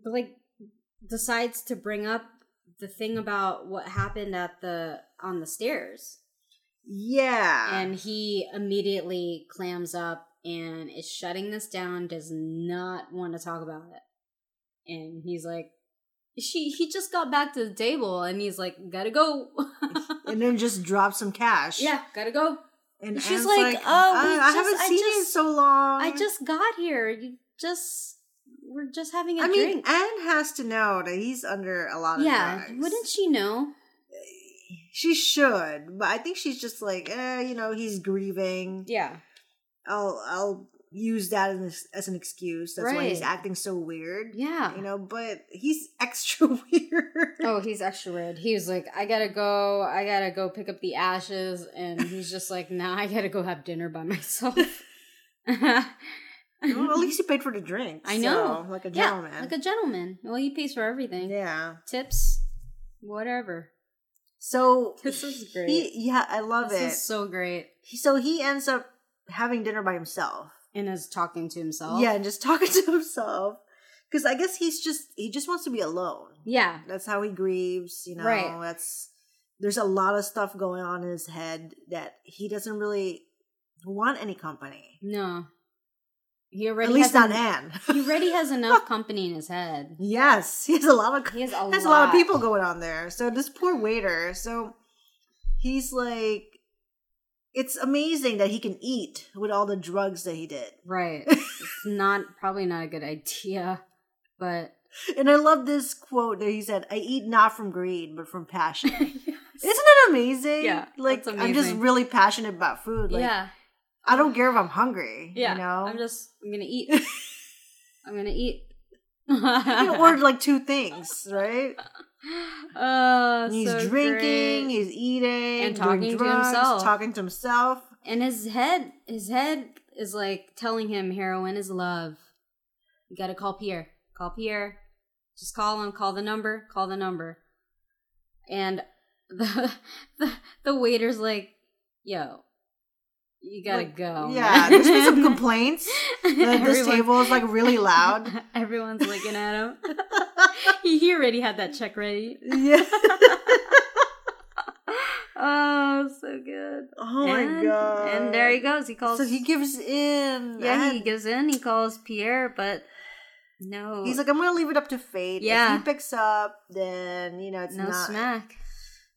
like, decides to bring up the thing about what happened at the, on the stairs. Yeah. And he immediately clams up and is shutting this down, does not want to talk about it. And he's like, she, he just got back to the table and he's like, gotta go. And then just drop some cash. Yeah, gotta go. And she's like, like, oh, I, just, I haven't I seen just, you in so long. I just got here. You just, we're just having a I drink. I mean, Anne has to know that he's under a lot of yeah, drugs. Wouldn't she know? She should, but I think she's just like, eh, you know, he's grieving. Yeah. I'll I'll use that as, as an excuse. That's right. Why he's acting so weird. Yeah. You know, but he's extra weird. Oh, he's extra weird. He was like, I gotta go. I gotta go pick up the ashes. And he's just like, nah, I gotta go have dinner by myself. Well, at least he paid for the drinks. I know. So, like a gentleman. Yeah, like a gentleman. Well, he pays for everything. Yeah. Tips, whatever. So. This is great. He, yeah, I love this it. This is so great. So he ends up having dinner by himself. And is talking to himself. Yeah, and just talking to himself. Because I guess he's just, he just wants to be alone. Yeah. That's how he grieves, you know. Right. That's, there's a lot of stuff going on in his head that he doesn't really want any company. No. He already At least has not en- Anne. He already has enough company in his head. Yes. He has a lot of, he has a, has lot. a lot of people going on there. So this poor waiter, so he's like, it's amazing that he can eat with all the drugs that he did. Right. It's not, probably not a good idea, but. And I love this quote that he said, I eat not from greed, but from passion. Yes. Isn't it amazing? Yeah. Like, amazing. I'm just really passionate about food. Like, yeah. I don't care if I'm hungry. Yeah. You know? I'm just, I'm going to eat. I'm going to eat. You ordered like two things, right? Uh, he's so drinking, great. he's eating, and talking doing drugs, to himself. Talking to himself, and his head, his head is like telling him heroin is love. You gotta call Pierre. Call Pierre. Just call him. Call the number. Call the number. And the the, the waiter's like, "Yo, you gotta like, go." Yeah, there's been some complaints. That this table is like really loud. Everyone's looking at him. He already had that check ready. Yeah. Oh, so good. Oh, and, my God. And there he goes. He calls. So he gives in. Yeah, and he gives in. He calls Pierre, but no. He's like, I'm going to leave it up to fate. Yeah. If he picks up, then, you know, it's no not. No smack.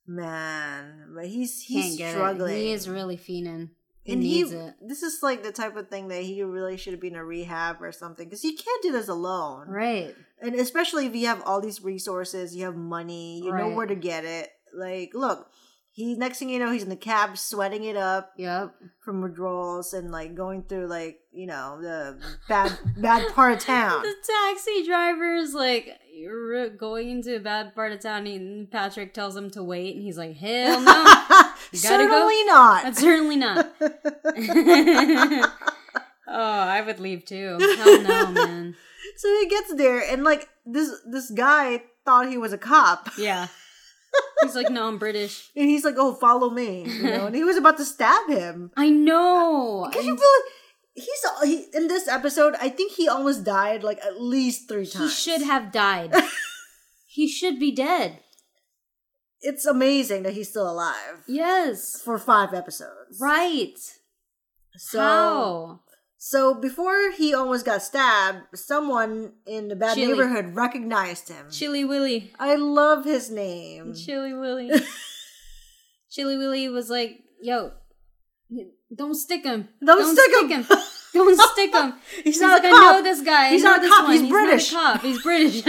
Man. But he's, he's struggling. It. He is really fiending. He and needs he, it. This is like the type of thing that he really should have been a rehab or something, because you can't do this alone, right? And especially if you have all these resources, you have money, you right. know where to get it. Like, look, he next thing you know, he's in the cab, sweating it up, yep, from withdrawals and like going through like you know the bad bad part of town. The taxi driver is like, you're going into a bad part of town, and Patrick tells him to wait, and he's like, hell no. Certainly go? not. But certainly not. Oh, I would leave too. Hell no, man. So he gets there, and like this, this guy thought he was a cop. Yeah. He's like, no, I'm British. And he's like, oh, follow me. You know, and he was about to stab him. I know. Because you feel like he's he, in this episode, I think he almost died like at least three times. He should have died. He should be dead. It's amazing that he's still alive. Yes. For five episodes. Right. So, How? So before he almost got stabbed, someone in the bad Chili. neighborhood recognized him. Chili Willy. I love his name. Chili Willy. Chili Willy was like, yo, don't stick him. Don't, don't stick, stick him. him. Don't stick him. He's, he's not like, a cop. I know this guy. He's not a cop. He's, he's British. He's not a cop. He's British.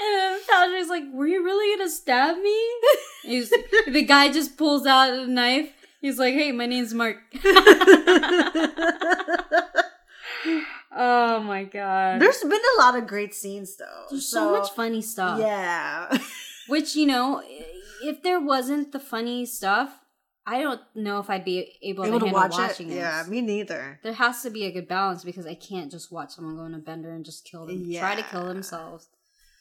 And Patrick's like, were you really going to stab me? He's, the guy just pulls out a knife. He's like, hey, my name's Mark. Oh, my God. There's been a lot of great scenes, though. There's so, so much funny stuff. Yeah. Which, you know, if there wasn't the funny stuff, I don't know if I'd be able, able to, to watch watching it. it. Yeah, me neither. There has to be a good balance because I can't just watch someone go on a bender and just kill them. Yeah. Try to kill themselves.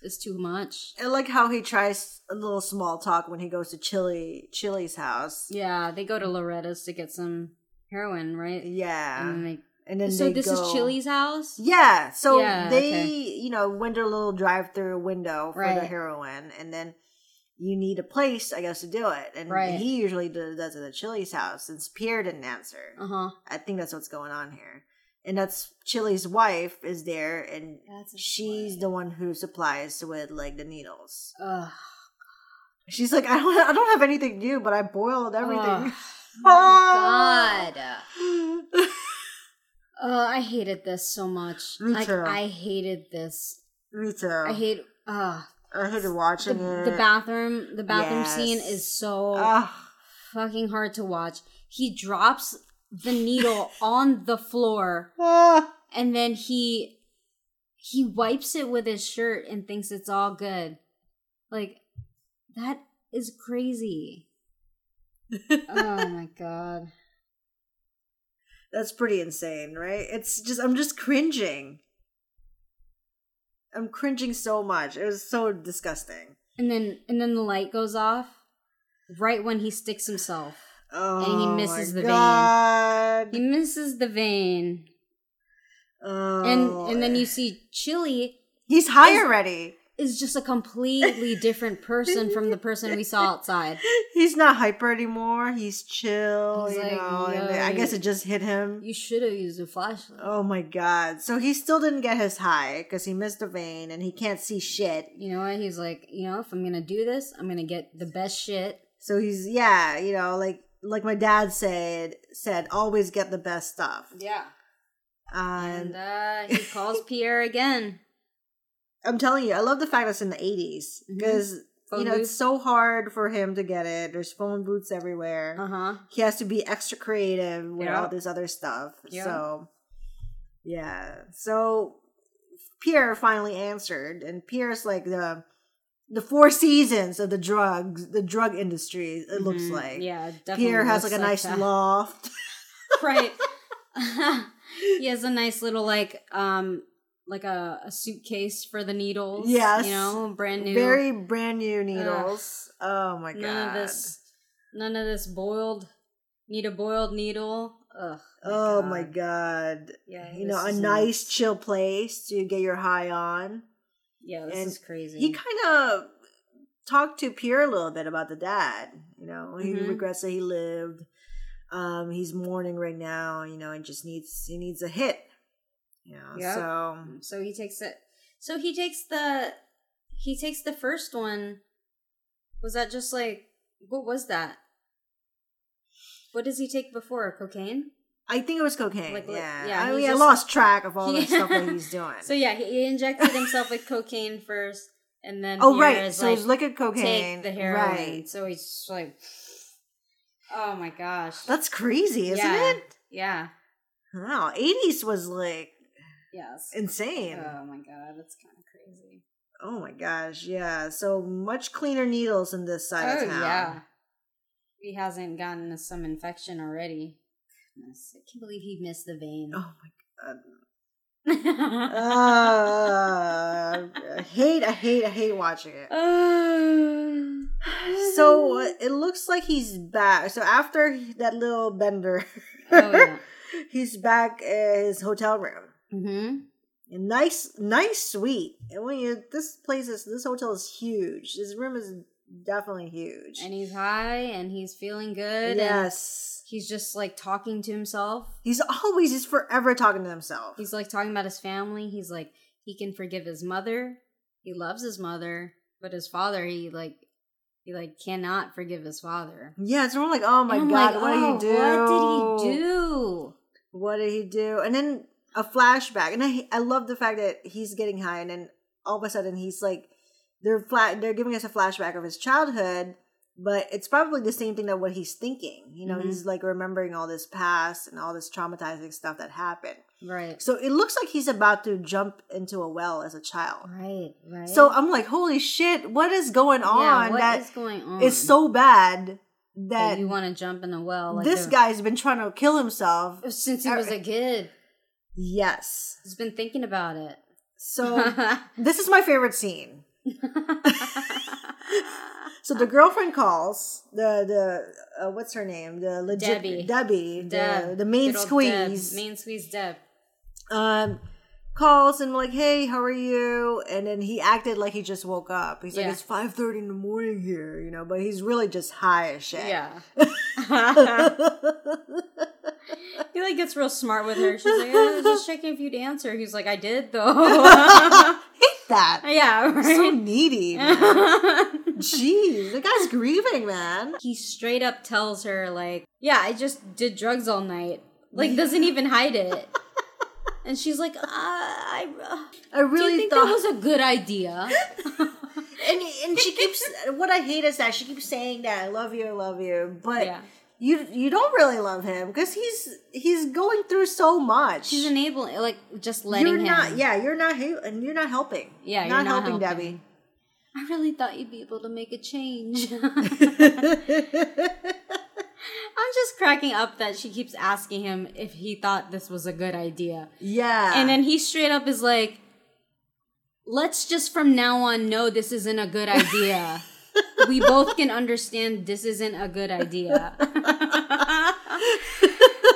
It's too much. I like how he tries a little small talk when he goes to Chili Chili's house. Yeah, they go to Loretta's to get some heroin, right? Yeah. And then they And then so they this go, is Chili's house? Yeah. So yeah, they, okay. you know, went a little drive-through window for right. the heroin. And then you need a place, I guess, to do it. And right. he usually does that at Chili's house since Pierre didn't answer. Uh-huh. I think that's what's going on here. And that's Chili's wife is there. And she's wife. the one who supplies with, like, the needles. Ugh. She's like, I don't, I don't have anything new, but I boiled everything. Oh, my oh. God. Oh, I hated this so much. Me too. Like, I hated this. Me too. I hate. Uh, I hated watching the, it. The bathroom, the bathroom yes. scene is so Ugh. fucking hard to watch. He drops the needle on the floor, and then he he wipes it with his shirt and thinks it's all good. Like, that is crazy. Oh my God. That's pretty insane, right? It's just, I'm just cringing. I'm cringing so much. It was so disgusting. And then and then the light goes off right when he sticks himself. Oh, and he misses my the God. vein. He misses the vein. Oh. And and then you see Chili. He's high is, already. Is just a completely different person from the person we saw outside. He's not hyper anymore. He's chill, he's you like, know. No, and I guess it just hit him. You should have used a flashlight. Oh, my God. So he still didn't get his high because he missed the vein and he can't see shit. You know what? He's like, you know, if I'm going to do this, I'm going to get the best shit. So he's, yeah, you know, like like my dad said, said always get the best stuff. Yeah. Um, and uh, he calls Pierre again. I'm telling you, I love the fact that it's in the eighties because, mm-hmm. you know, booth. It's so hard for him to get it. There's phone booths everywhere. Uh-huh. He has to be extra creative with yeah. all this other stuff. Yeah. So, yeah. So, Pierre finally answered. And Pierre's like the the four seasons of the drugs, the drug industry, it mm-hmm. looks like. Yeah, definitely. Pierre has like a like nice that. loft. Right. He has a nice little like... um. Like a, a suitcase for the needles. Yes. You know, brand new. Very brand new needles. Ugh. Oh, my God. None of this, none of this boiled, need a boiled needle. Ugh. My oh, God. my God. Yeah. You know, a nice, nuts. chill place to get your high on. Yeah, this and is crazy. He kind of talked to Pierre a little bit about the dad. You know, he mm-hmm. regrets that he lived. Um, he's mourning right now, you know, and just needs, he needs a hit. Yeah. Yep. So so he takes it. So he takes the he takes the first one. Was that just like what was that? What does he take before cocaine? I think it was cocaine. Like, yeah. yeah. I mean, just, I lost track of all the stuff that he's doing. So yeah, he, he injected himself with cocaine first, and then oh right, so like, look at cocaine. Take the heroin. Right. So he's just like, oh my gosh, that's crazy, isn't yeah. it? Yeah. Wow, eighties was like. Yes. Insane. Oh my God, that's kind of crazy. Oh my gosh, yeah. So much cleaner needles in this side oh, of town. Oh yeah. He hasn't gotten some infection already. Goodness, I can't believe he missed the vein. Oh my God. uh, I hate, I hate, I hate watching it. Uh, so uh, it looks like he's back. So after that little bender, oh, yeah. he's back at his hotel room. Mm-hmm. A nice, nice suite. And when you this place is this hotel is huge. This room is definitely huge. And he's high, and he's feeling good. Yes, and he's just like talking to himself. He's always, he's forever talking to himself. He's like talking about his family. He's like he can forgive his mother. He loves his mother, but his father, he like he like cannot forgive his father. Yeah, it's more like oh my God, like, what oh, did he do? What did he do? What did he do? And then. A flashback, and I I love the fact that he's getting high, and then all of a sudden he's like, they're flat, they're giving us a flashback of his childhood, but it's probably the same thing that what he's thinking. You know, mm-hmm. he's like remembering all this past and all this traumatizing stuff that happened. Right. So it looks like he's about to jump into a well as a child. Right. Right. So I'm like, holy shit, what is going on? Yeah, what that is going on? It's so bad That, that you want to jump in a well. Like this guy's been trying to kill himself since he was a kid. Yes. He's been thinking about it. So this is my favorite scene. So the girlfriend calls the the uh, what's her name? The legit Debbie, Debbie Deb. the, the main squeeze, Deb. main squeeze Deb. Um, calls and like, hey, how are you? And then he acted like he just woke up. He's yeah. like, it's five thirty in the morning here, you know, but he's really just high as shit. Yeah. He like gets real smart with her. She's like, I was just checking if you'd answer. He's like, I did though. That yeah right? So needy, man. Jeez, the guy's grieving, man. He straight up tells her like, yeah, I just did drugs all night, like doesn't even hide it. And she's like, uh, I uh, I really do you think thought that was a good idea. and and she keeps what I hate is that she keeps saying that I love you, I love you, but yeah. You you don't really love him because he's he's going through so much. She's enabling, like just letting you're him. Not, yeah, you're not and you're not helping. Yeah, not you're not helping, helping, Debbie. I really thought you'd be able to make a change. I'm just cracking up that she keeps asking him if he thought this was a good idea. Yeah, and then he straight up is like, "Let's just from now on know this isn't a good idea." We both can understand this isn't a good idea.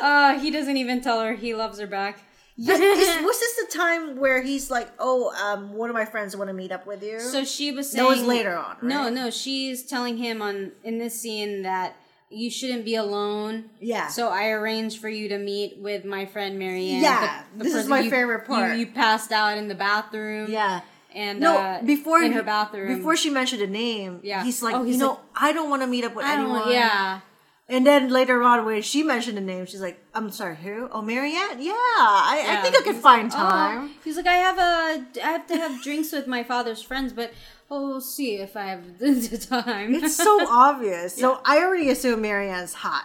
uh, he doesn't even tell her he loves her back. Yes, this, was this the time where he's like, oh, um, one of my friends want to meet up with you? So she was saying... That was later on, right? No, no, she's telling him on in this scene that you shouldn't be alone. Yeah. So I arranged for you to meet with my friend Marianne. Yeah, the, the this is my you, favorite part. You, you passed out in the bathroom. Yeah. And no, uh, before in her bathroom, before she mentioned a name, yeah. he's like, oh, he's you like, know, I don't want to meet up with I anyone. Yeah. And then later on, when she mentioned a name, she's like, I'm sorry, who? Oh, Marianne? Yeah, I, yeah. I think I can he's find like, time. Oh. He's like, I have a, I have to have drinks with my father's friends, but oh, we'll see if I have the time. It's so obvious. So yeah. I already assume Marianne's hot.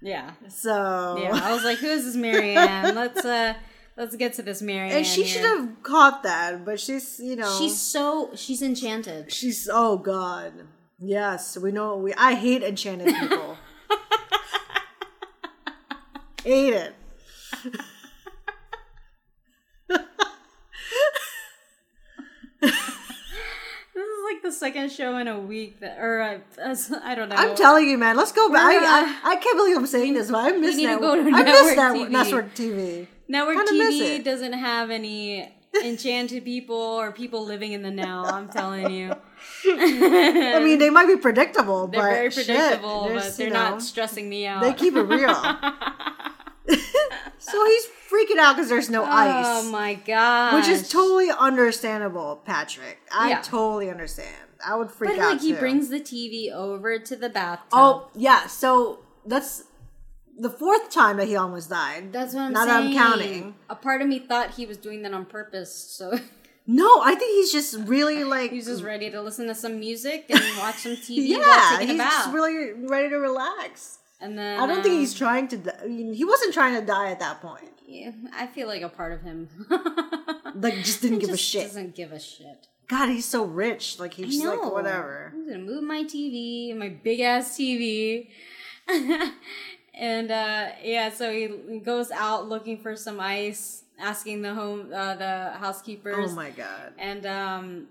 Yeah. So yeah, I was like, who is this Marianne? Let's uh. Let's get to this Marianne. And she should have caught that, but she's, you know. She's so, she's enchanted. She's, oh God. Yes, we know, we. I hate enchanted people. Hate it. This is like the second show in a week, that, or I, I don't know. I'm telling you, man, let's go back. I, I, I can't believe I'm saying this, but I miss that. To go to I miss that network T V. Network T V doesn't have any enchanted people or people living in the now, I'm telling you. I mean, they might be predictable, they're but They're very predictable, shit, but they're not know, stressing me out. They keep it real. So he's freaking out because there's no oh ice. Oh, my gosh. Which is totally understandable, Patrick. I yeah. totally understand. I would freak but, out, But, like, he too. brings the T V over to the bathtub. Oh, yeah. So that's... The fourth time that he almost died. That's what I'm now saying. Now that I'm counting. A part of me thought he was doing that on purpose, so... No, I think he's just really, like... He's just ready to listen to some music and watch some T V yeah, while taking a bath. Yeah, he's just really ready to relax. And then... I don't um, think he's trying to... Di- I mean, he wasn't trying to die at that point. Yeah, I feel like a part of him. Like, just didn't he give just a shit. doesn't give a shit. God, he's so rich. Like, he's just like, whatever. I'm gonna move my T V, my big-ass T V. And, uh, yeah, so he goes out looking for some ice, asking the home, uh, the housekeepers. Oh, my God. And, um,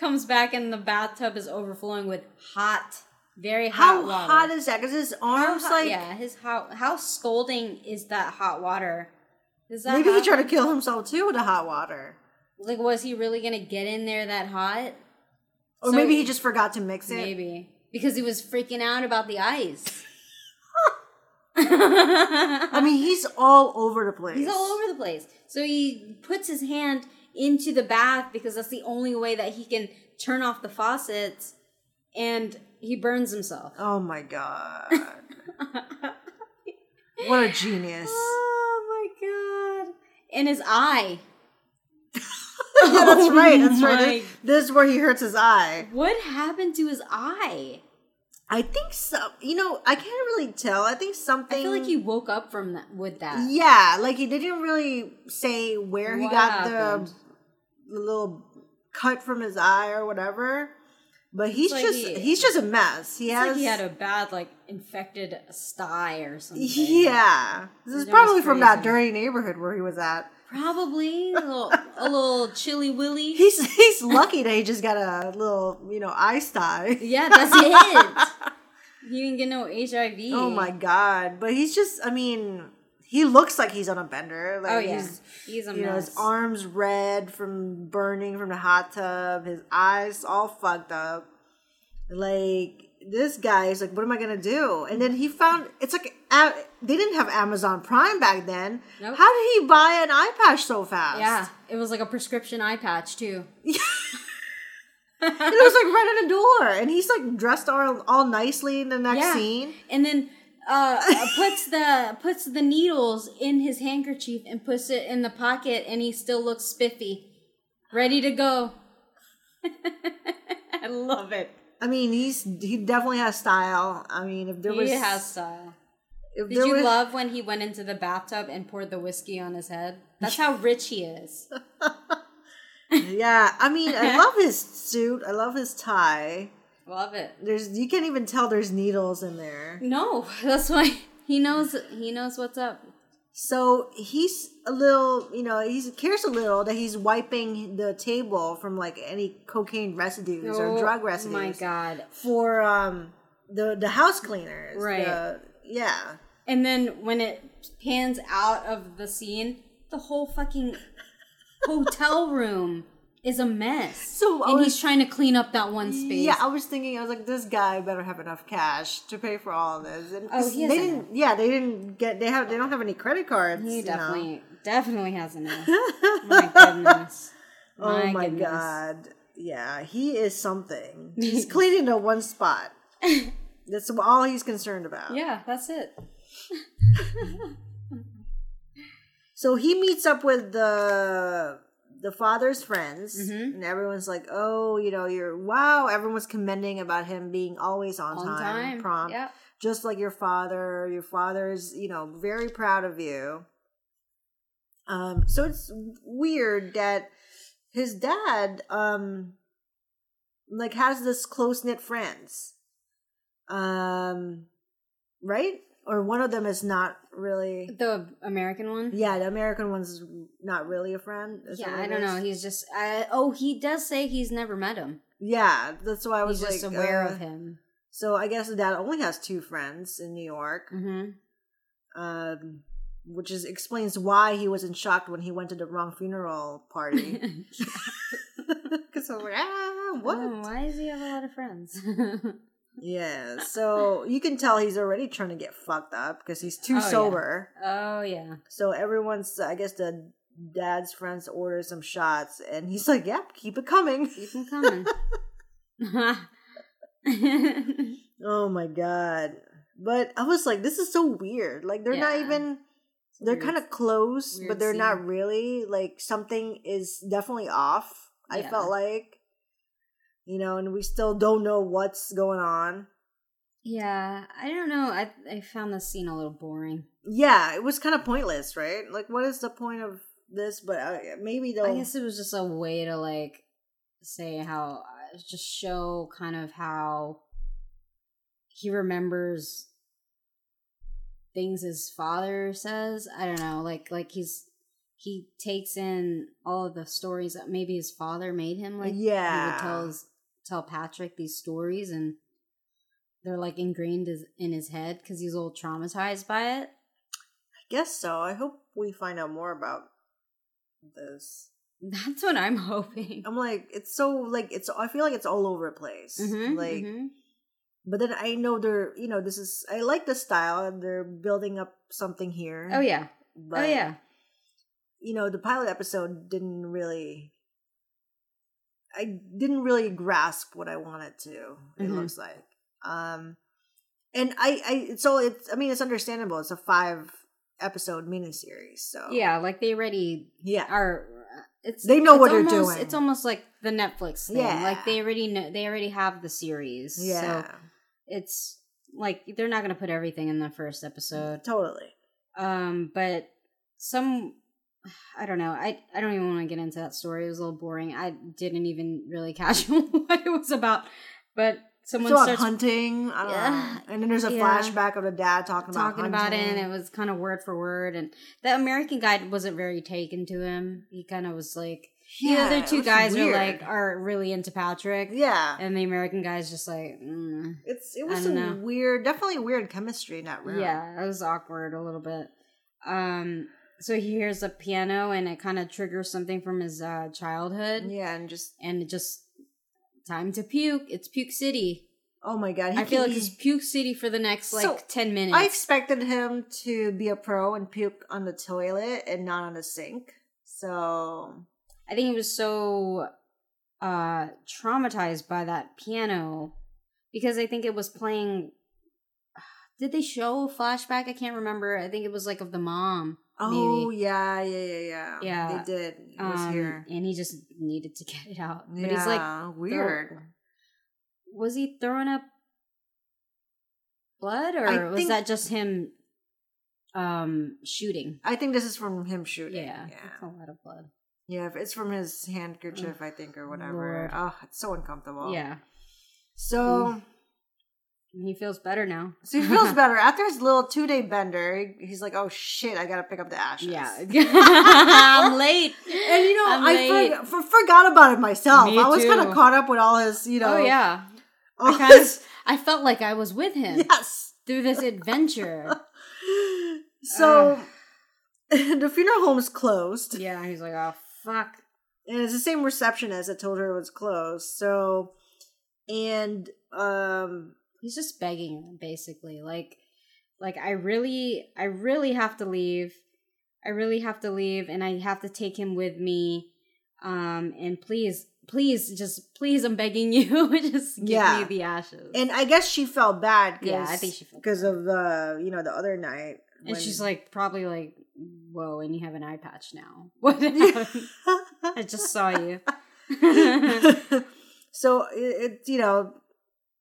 comes back and the bathtub is overflowing with hot, very hot How water. How hot is that? Because his arm's hot, like... Yeah, his hot... How scalding is that hot water? Is that Maybe hot? He tried to kill himself, too, with the hot water. Like, was he really going to get in there that hot? Or so maybe he just forgot to mix it. Maybe. Because he was freaking out about the ice. I mean, he's all over the place. He's all over the place. So he puts his hand into the bath because that's the only way that he can turn off the faucets, and he burns himself. Oh, my God. What a genius. Oh, my God. And his eye. Yeah, that's right. That's oh right. This is where he hurts his eye. What happened to his eye? I think so. You know, I can't really tell. I think something. I feel like he woke up from that with that. Yeah, like he didn't really say where what he got the, the little cut from his eye or whatever. But he's like just he, he's just a mess. He it's has like he had a bad like infected sty or something. Yeah. This is probably from that dirty neighborhood where he was at. Probably a little, a little Chili Willy. He's he's lucky that he just got a little, you know, eye sty. Yeah, that's it. He didn't get no H I V. Oh my god! But he's just, I mean, he looks like he's on a bender. Like, oh yeah, he's, he's a mess. You know, his arms red from burning from the hot tub. His eyes all fucked up. Like this guy is like, what am I gonna do? And then he found it's like uh, they didn't have Amazon Prime back then. Nope. How did he buy an eye patch so fast? Yeah, it was like a prescription eye patch too. And it was like right at the door, and he's like dressed all, all nicely in the next yeah. scene, and then uh, puts the puts the needles in his handkerchief and puts it in the pocket, and he still looks spiffy, ready to go. I love it. I mean, he's he definitely has style. I mean, if there he was he has style. Did you was, love when he went into the bathtub and poured the whiskey on his head? That's how rich he is. Yeah, I mean, I love his suit. I love his tie. Love it. There's, you can't even tell there's needles in there. No, that's why he knows. He knows what's up. So he's a little, you know, he cares a little that he's wiping the table from like any cocaine residues oh, or drug residues. Oh my god! For um the the house cleaners, right? The, yeah. And then when it pans out of the scene, the whole fucking hotel room is a mess. So and was, he's trying to clean up that one space. Yeah, I was thinking, I was like, this guy better have enough cash to pay for all of this. And oh, he they didn't. Yeah, they didn't get. They have. They don't have any credit cards. He definitely, you know. definitely has enough. My goodness. My oh my goodness. god. Yeah, he is something. He's cleaning the one spot. That's all he's concerned about. Yeah, that's it. So he meets up with the the father's friends, mm-hmm. and everyone's like, oh, you know, you're, wow. Everyone's commending about him being always on, on time, time, prompt, yep. just like your father. Your father's, you know, very proud of you. Um, so it's weird that his dad, um, like, has this close-knit friends, um, right? Or one of them is not really... The American one? Yeah, the American one's not really a friend. Yeah, I don't know. He's just... I, oh, he does say he's never met him. Yeah, that's why I was like... He's just like, aware uh, of him. So I guess the dad only has two friends in New York. Mm-hmm. Um, which is explains why he wasn't shocked when he went to the wrong funeral party. Because I was like, ah, what? Oh, why does he have a lot of friends? Yeah, so you can tell he's already trying to get fucked up because he's too oh, sober. Yeah. Oh, yeah. So everyone's, I guess the dad's friends order some shots, and he's like, yep, yeah, keep it coming. Keep them coming. Oh, my God. But I was like, this is so weird. Like, they're yeah. not even, they're kind of close, weird but they're scene. Not really. Like, something is definitely off, I yeah. felt like. You know, and we still don't know what's going on. Yeah, I don't know. I I found this scene a little boring. Yeah, it was kind of pointless, right? Like, what is the point of this? But uh, maybe they'll... I guess it was just a way to, like, say how... Uh, just show kind of how he remembers things his father says. I don't know. Like, like he's... He takes in all of the stories that maybe his father made him. Like, yeah. He would tell his... tell Patrick these stories, and they're like ingrained in his head because he's a little traumatized by it. I guess so. I hope we find out more about this. That's what I'm hoping. I'm like, it's so like it's. I feel like it's all over the place. Mm-hmm, like, mm-hmm. But then I know they're. You know, this is. I like the style, and they're building up something here. Oh yeah. But, oh yeah. You know, the pilot episode didn't really. I didn't really grasp what I wanted to, it mm-hmm. looks like. Um, and I, I, so it's, I mean, it's understandable. It's a five episode miniseries. So yeah, like they already yeah. are, it's, they know it's what almost, they're doing. It's almost like the Netflix thing. Yeah. Like they already know, they already have the series. Yeah. So it's like, they're not going to put everything in the first episode. Totally. Um, but some, I don't know. I, I don't even want to get into that story. It was a little boring. I didn't even really catch what it was about. But someone so starts hunting. I don't yeah. know. And then there's a yeah. flashback of the dad talking, talking about hunting. Talking about it, and it was kind of word for word. And the American guy wasn't very taken to him. He kind of was like, yeah, the other two guys weird. are like are really into Patrick. Yeah, and the American guy's just like, mm, it's it was some know. weird, definitely weird chemistry in that room. Yeah, it was awkward a little bit. Um, so he hears a piano and it kind of triggers something from his uh, childhood. Yeah, and just and just time to puke. It's Puke City. Oh my god! He I feel like it's Puke City for the next like so ten minutes. I expected him to be a pro and puke on the toilet and not on the sink. So. I think he was so uh, traumatized by that piano because I think it was playing. Did they show a flashback? I can't remember. I think it was like of the mom. Oh, maybe. yeah, yeah, yeah, yeah. Yeah. They did. It was um, here. And he just needed to get it out. But yeah, he's like, weird. Throw, was he throwing up blood or I was think- that just him um, shooting? I think this is from him shooting. Yeah. yeah. That's a lot of blood. Yeah, it's from his handkerchief, I think, or whatever. Lord. Oh, it's so uncomfortable. Yeah. So. He feels better now. So he feels better. After his little two-day bender, he's like, oh, shit, I got to pick up the ashes. Yeah. I'm late. And, you know, I'm I for, for, forgot about it myself. Me I was kind of caught up with all his, you know. Oh, yeah. I, kind his... of, I felt like I was with him. Yes. Through this adventure. So, uh. the funeral home is closed. Yeah, he's like, oh, fuck. And it's the same receptionist that told her it was closed. So, and um, he's just begging them, basically. Like, like I really, I really have to leave. I really have to leave, and I have to take him with me. Um, and please, please, just please, I'm begging you, just give yeah. me the ashes. And I guess she felt bad. Cause, yeah, I think she felt because of the, you know, the other night. And when, she's like, probably like, whoa, and you have an eye patch now. What happened? I just saw you. So it's, it, you know,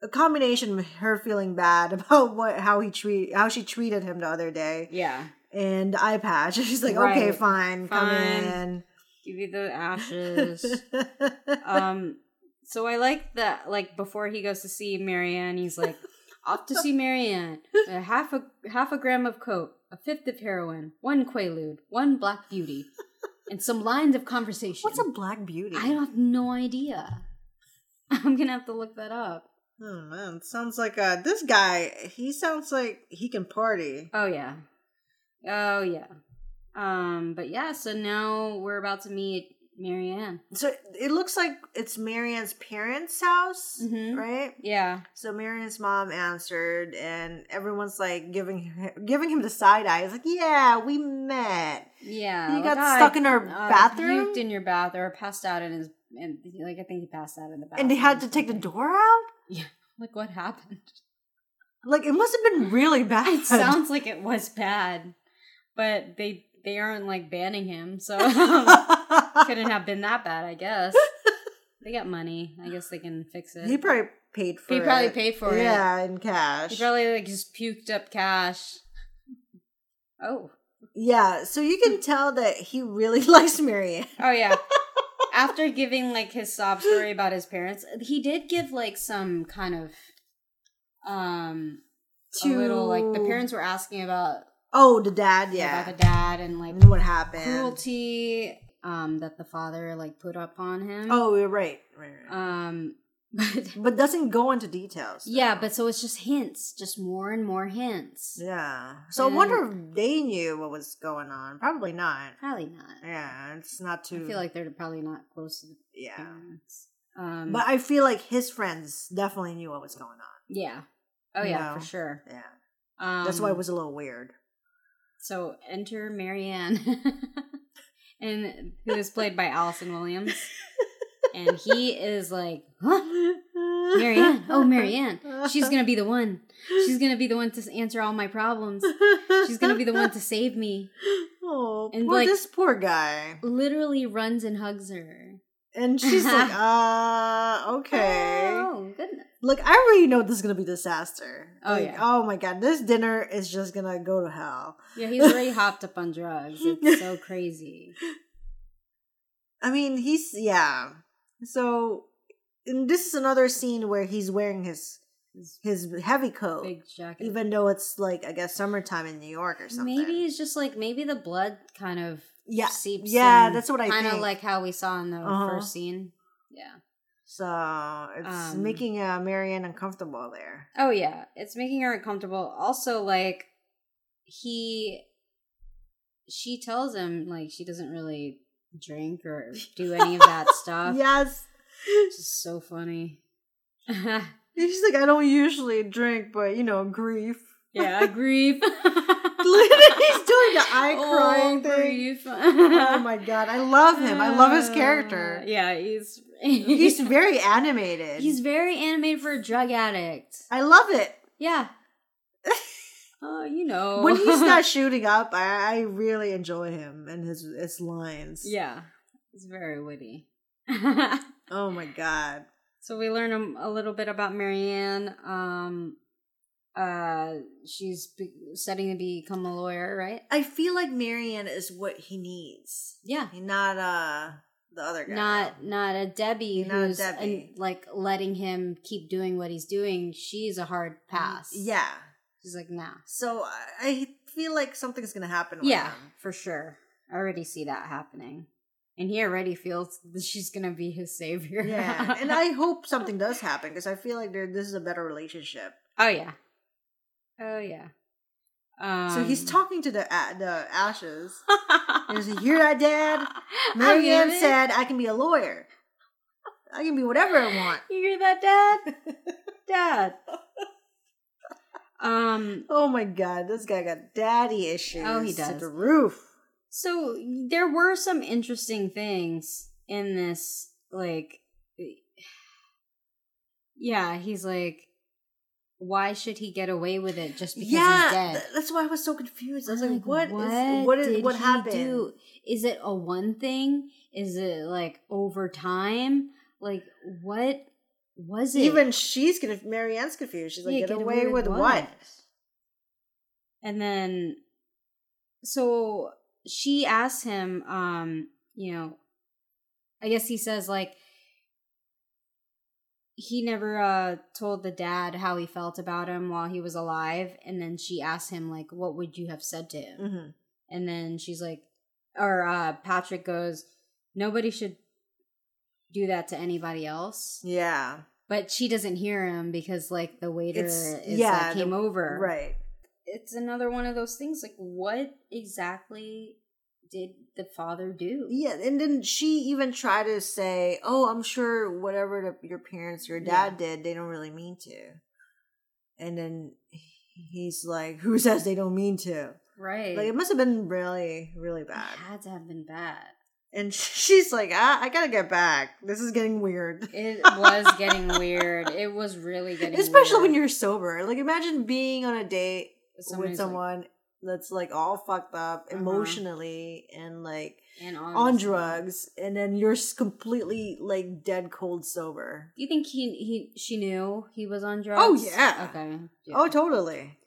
a combination of her feeling bad about what how he treat how she treated him the other day. Yeah. And the eye patch. She's like, right. okay, fine, fine, come in. Give you the ashes. um so I like that, like before he goes to see Marianne, he's like, off to see Marianne. A half a half a gram of coke, a fifth of heroin, one Quaalude, one Black Beauty, and some lines of conversation. What's a Black Beauty? I have no idea. I'm gonna have to look that up. Oh man, sounds like uh this guy. He sounds like he can party. Oh yeah, oh yeah. Um, but yeah. So now we're about to meet Marianne. So it looks like it's Marianne's parents' house, mm-hmm. right? Yeah. So Marianne's mom answered, and everyone's like giving him, giving him the side eye. He's like, "Yeah, we met. Yeah, you like, got stuck I, in our uh, bathroom, puked in your bath, or passed out in his, and like I think he passed out in the bathroom." And they had to take the door out. Yeah, like what happened? Like it must have been really bad. It sounds like it was bad, but they they aren't like banning him, so. Couldn't have been that bad, I guess. They got money. I guess they can fix it. He probably paid for it. He probably it. paid for yeah, it. Yeah, in cash. He probably like just puked up cash. Oh. Yeah, so you can tell that he really likes Marianne. Oh, yeah. After giving like his sob story about his parents, he did give like some kind of, um, to... a little, like the parents were asking about. Oh, the dad, yeah. About the dad and like. And what happened. Cruelty. Um, that the father like put up on him. Oh, you're right. Right, right. Um, but but doesn't go into details. Though. Yeah, but so it's just hints, just more and more hints. Yeah. So and I wonder if they knew what was going on. Probably not. Probably not. Yeah, it's not too. I feel like they're probably not close to the yeah. parents. Um, but I feel like his friends definitely knew what was going on. Yeah. Oh yeah, you know? For sure. Yeah. Um, that's why it was a little weird. So enter Marianne. And who is played by Allison Williams. And he is like, huh? Marianne. Oh, Marianne. She's going to be the one. She's going to be the one to answer all my problems. She's going to be the one to save me. Oh, and poor, like, this poor guy. Literally runs and hugs her. And she's like, uh, okay. Oh, goodness. Look, I already know this is going to be a disaster. Oh, like, yeah. Oh, my God. This dinner is just going to go to hell. Yeah, he's already hopped up on drugs. It's so crazy. I mean, he's, yeah. So and this is another scene where he's wearing his his, his heavy coat, big jacket, even though it's like, I guess, summertime in New York or something. Maybe it's just like, maybe the blood kind of yeah. seeps yeah, in. Yeah, that's what I think. Kind of like how we saw in the uh-huh. first scene. Yeah. So it's um, making uh, Marianne uncomfortable there. Oh, yeah. It's making her uncomfortable. Also, like, he... she tells him, like, she doesn't really drink or do any of that stuff. Yes. Which is so funny. She's like, I don't usually drink, but, you know, grief. Yeah, grief. He's doing the eye crying oh, thing. Grief. Oh, my God. I love him. I love his character. Uh, yeah, he's... he's very animated. He's very animated for a drug addict. I love it. Yeah. Oh, you know. When he's not shooting up, I, I really enjoy him and his his lines. Yeah. He's very witty. Oh, my God. So we learn a, a little bit about Marianne. Um, uh, she's be- studying to become a lawyer, right? I feel like Marianne is what he needs. Yeah. Not a... the other guy. Not not a Debbie not who's a Debbie. A, like letting him keep doing what he's doing. She's a hard pass. Yeah. She's like, nah. So I feel like something's going to happen with yeah, him. Yeah, for sure. I already see that happening. And he already feels that she's going to be his savior. Yeah. And I hope something does happen because I feel like this is a better relationship. Oh, yeah. Oh, yeah. Um, so he's talking to the uh, the ashes. He's like, "Hear that, Dad? Marianne said I can be a lawyer. I can be whatever I want. You hear that, Dad? Dad." Um. Oh my God, this guy got daddy issues. Oh, he does. At the roof. So there were some interesting things in this. Like, yeah, he's like, why should he get away with it just because yeah, he's dead? Th- that's why I was so confused. I was like, like what, what is what, is, did what happened? Do? Is it a one thing? Is it like over time? Like what was it? Even she's gonna Marianne's confused. She's like, yeah, get, get away, away with, with what? what? And then so she asks him, um, you know, I guess he says like he never uh, told the dad how he felt about him while he was alive. And then she asked him, like, what would you have said to him? Mm-hmm. And then she's like, or uh, Patrick goes, nobody should do that to anybody else. Yeah. But she doesn't hear him because, like, the waiter it's, is yeah, like, came the, over. Right. It's another one of those things. Like, what exactly did the father do? Yeah, and then she even tried to say, oh, I'm sure whatever the, your parents, your dad yeah. did, they don't really mean to. And then he's like, who says they don't mean to? Right. Like, it must have been really, really bad. It had to have been bad. And she's like, ah, I gotta get back. This is getting weird. It was getting weird. It was really getting Especially weird. Especially when you're sober. Like, imagine being on a date Somebody's with someone... Like- that's like all fucked up emotionally uh-huh. and like and on drugs, and then you're completely like dead cold sober. You think he he she knew he was on drugs? Oh yeah. Okay. Yeah. Oh totally.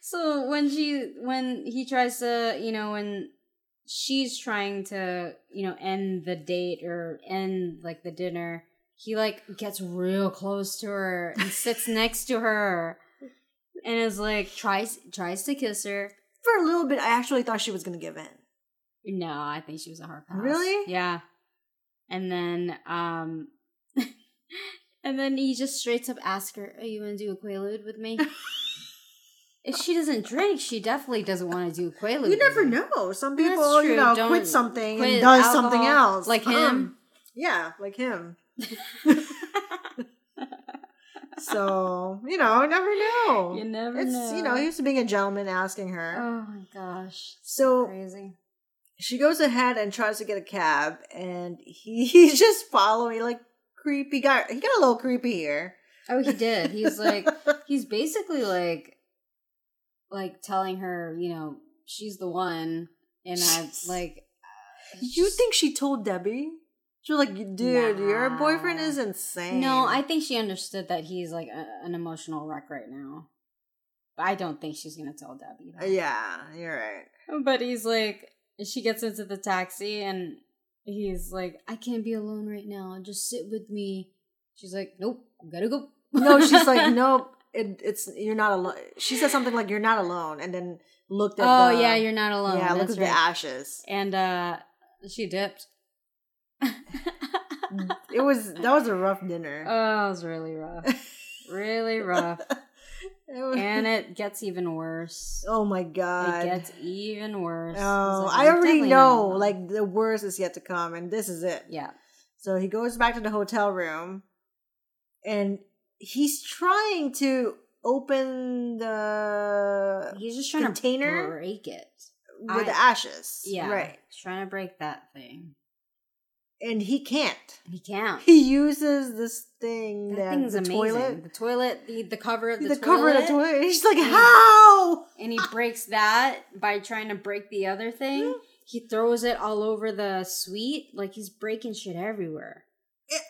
So when she when he tries to you know when she's trying to you know end the date or end like the dinner, he like gets real close to her and sits next to her. And is like, tries tries to kiss her. For a little bit, I actually thought she was going to give in. No, I think she was a hard pass. Really? Yeah. And then, um... and then he just straight up asks her, are you going to do a Quaalude with me? If she doesn't drink, she definitely doesn't want to do a Quaalude. You never know. Some people, you know, Don't quit something quit and does alcohol, something else. Like him. Um, yeah, like him. So, you know, I never know. You never it's, know. You know, he was being a gentleman asking her. Oh, my gosh. So crazy. She goes ahead and tries to get a cab, and he, he's just following, like, creepy guy. He got a little creepy here. Oh, he did. He's like, he's basically like, like telling her, you know, she's the one. And I, like. You just, think she told Debbie? She's like, dude, nah. Your boyfriend is insane. No, I think she understood that he's like a, an emotional wreck right now. I don't think she's going to tell Debbie that. Yeah, you're right. But he's like, she gets into the taxi and He's like, I can't be alone right now. Just sit with me. She's like, nope, gotta go. No, she's like, nope. It, it's you're not alone. She said something like, you're not alone, and then looked at oh the, yeah, you're not alone. Yeah, looked at right. the ashes, and uh, she dipped. It was that was a rough dinner. Oh, it was really rough, really rough. It was, and it gets even worse. Oh my god, it gets even worse. Oh, like, I already know. Like the worst is yet to come, and this is it. Yeah. So he goes back to the hotel room, and. He's trying to open the He's just trying container to break it. With I, the ashes. Yeah. Right. He's trying to break that thing. And he can't. He can't. He uses this thing. That, that thing's the amazing. Toilet. The toilet, the, the cover of the, the toilet. The cover of the toilet. He's like, and, how? And he breaks that by trying to break the other thing. Yeah. He throws it all over the suite. Like, he's breaking shit everywhere.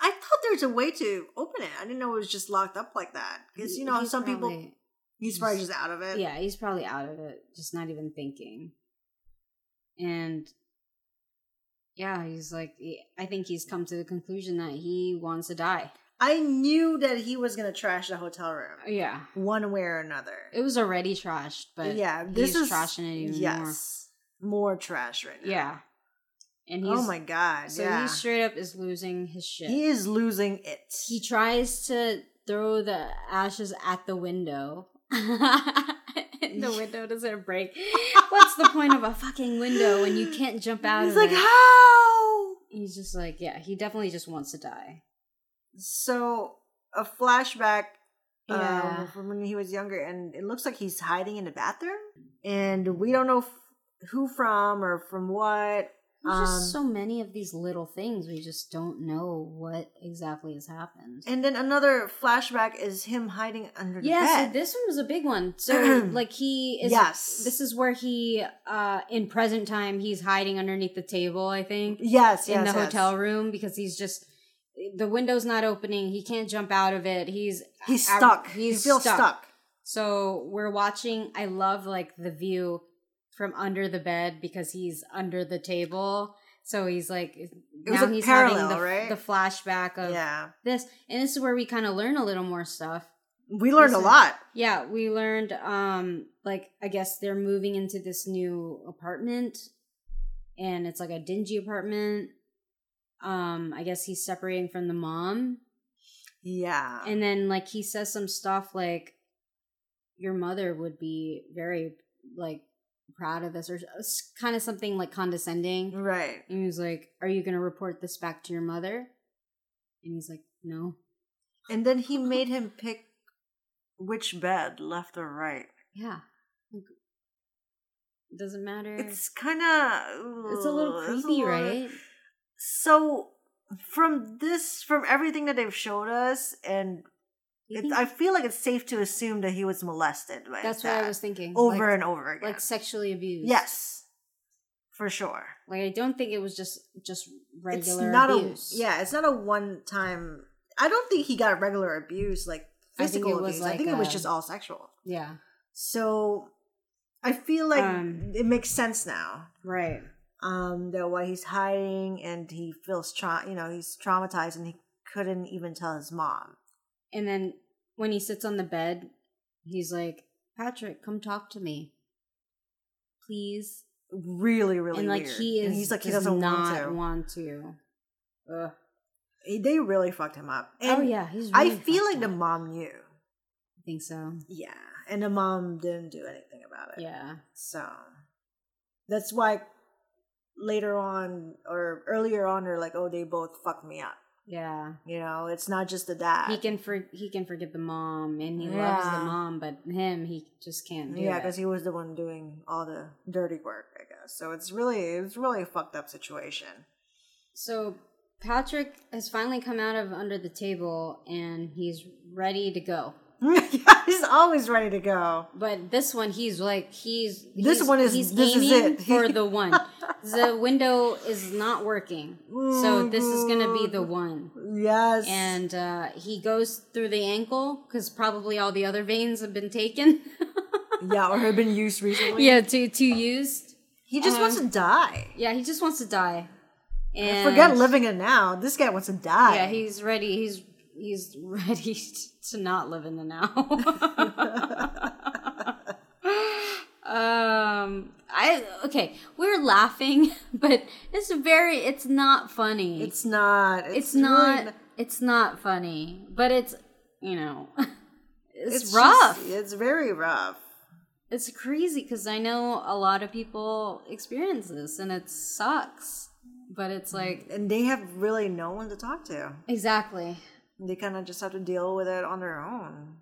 I thought there's a way to open it. I didn't know it was just locked up like that. Because, you know, he's some probably, people, he's probably just out of it. Yeah, he's probably out of it. Just not even thinking. And, yeah, he's like, I think he's come to the conclusion that he wants to die. I knew that he was going to trash the hotel room. Yeah. One way or another. It was already trashed, but yeah, this he's is, trashing it even yes, more. Yes. More trash right now. Yeah. And he's, oh my god! So yeah. he straight up is losing his shit. He is losing it. He tries to throw the ashes at the window. The window doesn't break. What's the point of a fucking window when you can't jump out he's of like, it? He's like, how? He's just like, yeah. He definitely just wants to die. So a flashback yeah. um, from when he was younger, and it looks like he's hiding in the bathroom, and we don't know f- who from or from what. There's just um, so many of these little things. We just don't know what exactly has happened. And then another flashback is him hiding under yeah, the bed. Yeah, so this one was a big one. So, like, he is... Yes. This is where he, uh, in present time, he's hiding underneath the table, I think. Yes, in yes, In the yes. hotel room because he's just... The window's not opening. He can't jump out of it. He's... He's at, stuck. He's he feels stuck. stuck. So, we're watching... I love, like, the view... From under the bed because he's under the table. So he's like, it now was he's parallel, having the, right? the flashback of yeah. this. And this is where we kind of learn a little more stuff. We learned Listen, a lot. Yeah, we learned, um, like, I guess they're moving into this new apartment. And it's like a dingy apartment. Um, I guess he's separating from the mom. Yeah. And then, like, he says some stuff like, your mother would be very, like, proud of this or kind of something like condescending. Right. And he was like, are you going to report this back to your mother? And he's like, no. And then he made him pick which bed, left or right. Yeah. It doesn't matter. It's kind of... It's a little creepy, a little, right? So from this, from everything that they've showed us and... It, I feel like it's safe to assume that he was molested by That's that what I was thinking. Over like, and over again. Like sexually abused. Yes. For sure. Like, I don't think it was just, just regular it's not abuse. A, yeah, it's not a one-time... I don't think he got regular abuse, like physical I abuse. Like I think a, it was just all sexual. Yeah. So, I feel like um, it makes sense now. Right. Um, that why he's hiding and he feels, tra- you know, he's traumatized and he couldn't even tell his mom. And then when he sits on the bed, he's like, Patrick, come talk to me. Please. Really, really and, like, weird. He is, and he's like, he doesn't not want to. Want to. They really fucked him up. And oh, yeah. He's really I feel like up. The mom knew. I think so. Yeah. And the mom didn't do anything about it. Yeah. So that's why later on or earlier on, they're like, oh, they both fucked me up. Yeah. You know, it's not just the dad. He can for, he can forgive the mom, and he yeah. loves the mom, but him, he just can't do yeah, it. Yeah, because he was the one doing all the dirty work, I guess. So it's really, it's really a fucked up situation. So Patrick has finally come out of under the table, and he's ready to go. Yeah, he's always ready to go. But this one, he's like, he's... This he's, one is, he's this is it. for the one. The window is not working. So this is going to be the one. Yes. And uh, he goes through the ankle, because probably all the other veins have been taken. Yeah, or have been used recently. Yeah, too, too used. He just um, wants to die. Yeah, he just wants to die. And forget living it now. This guy wants to die. Yeah, he's ready. He's he's ready to not live in the now. Um, I okay. We're laughing, but it's very. It's not funny. It's not. It's, it's not. Really not. It's not funny. But it's you know, it's, it's rough. Just, it's very rough. It's crazy because I know a lot of people experience this, and it sucks. But it's like, and they have really no one to talk to. Exactly. They kind of just have to deal with it on their own.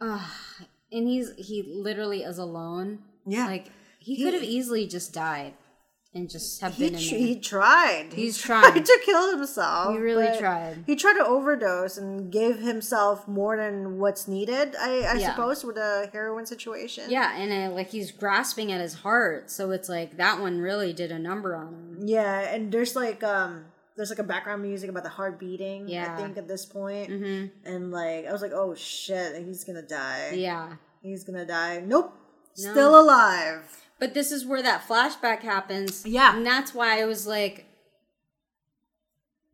Uh, and he's he literally is alone. Yeah. Like he, he could have easily just died and just have been in there. He tried. He's trying tried to kill himself. He really tried. He tried to overdose and gave himself more than what's needed, I, I yeah. suppose, with a heroin situation. Yeah, and I, like he's grasping at his heart, so it's like that one really did a number on him. Yeah, and there's like um there's like a background music about the heart beating, yeah. I think at this point. Mm-hmm. And like I was like, "Oh shit, he's going to die." Yeah. He's going to die. Nope. No. Still alive. But this is where that flashback happens. Yeah. And that's why I was like,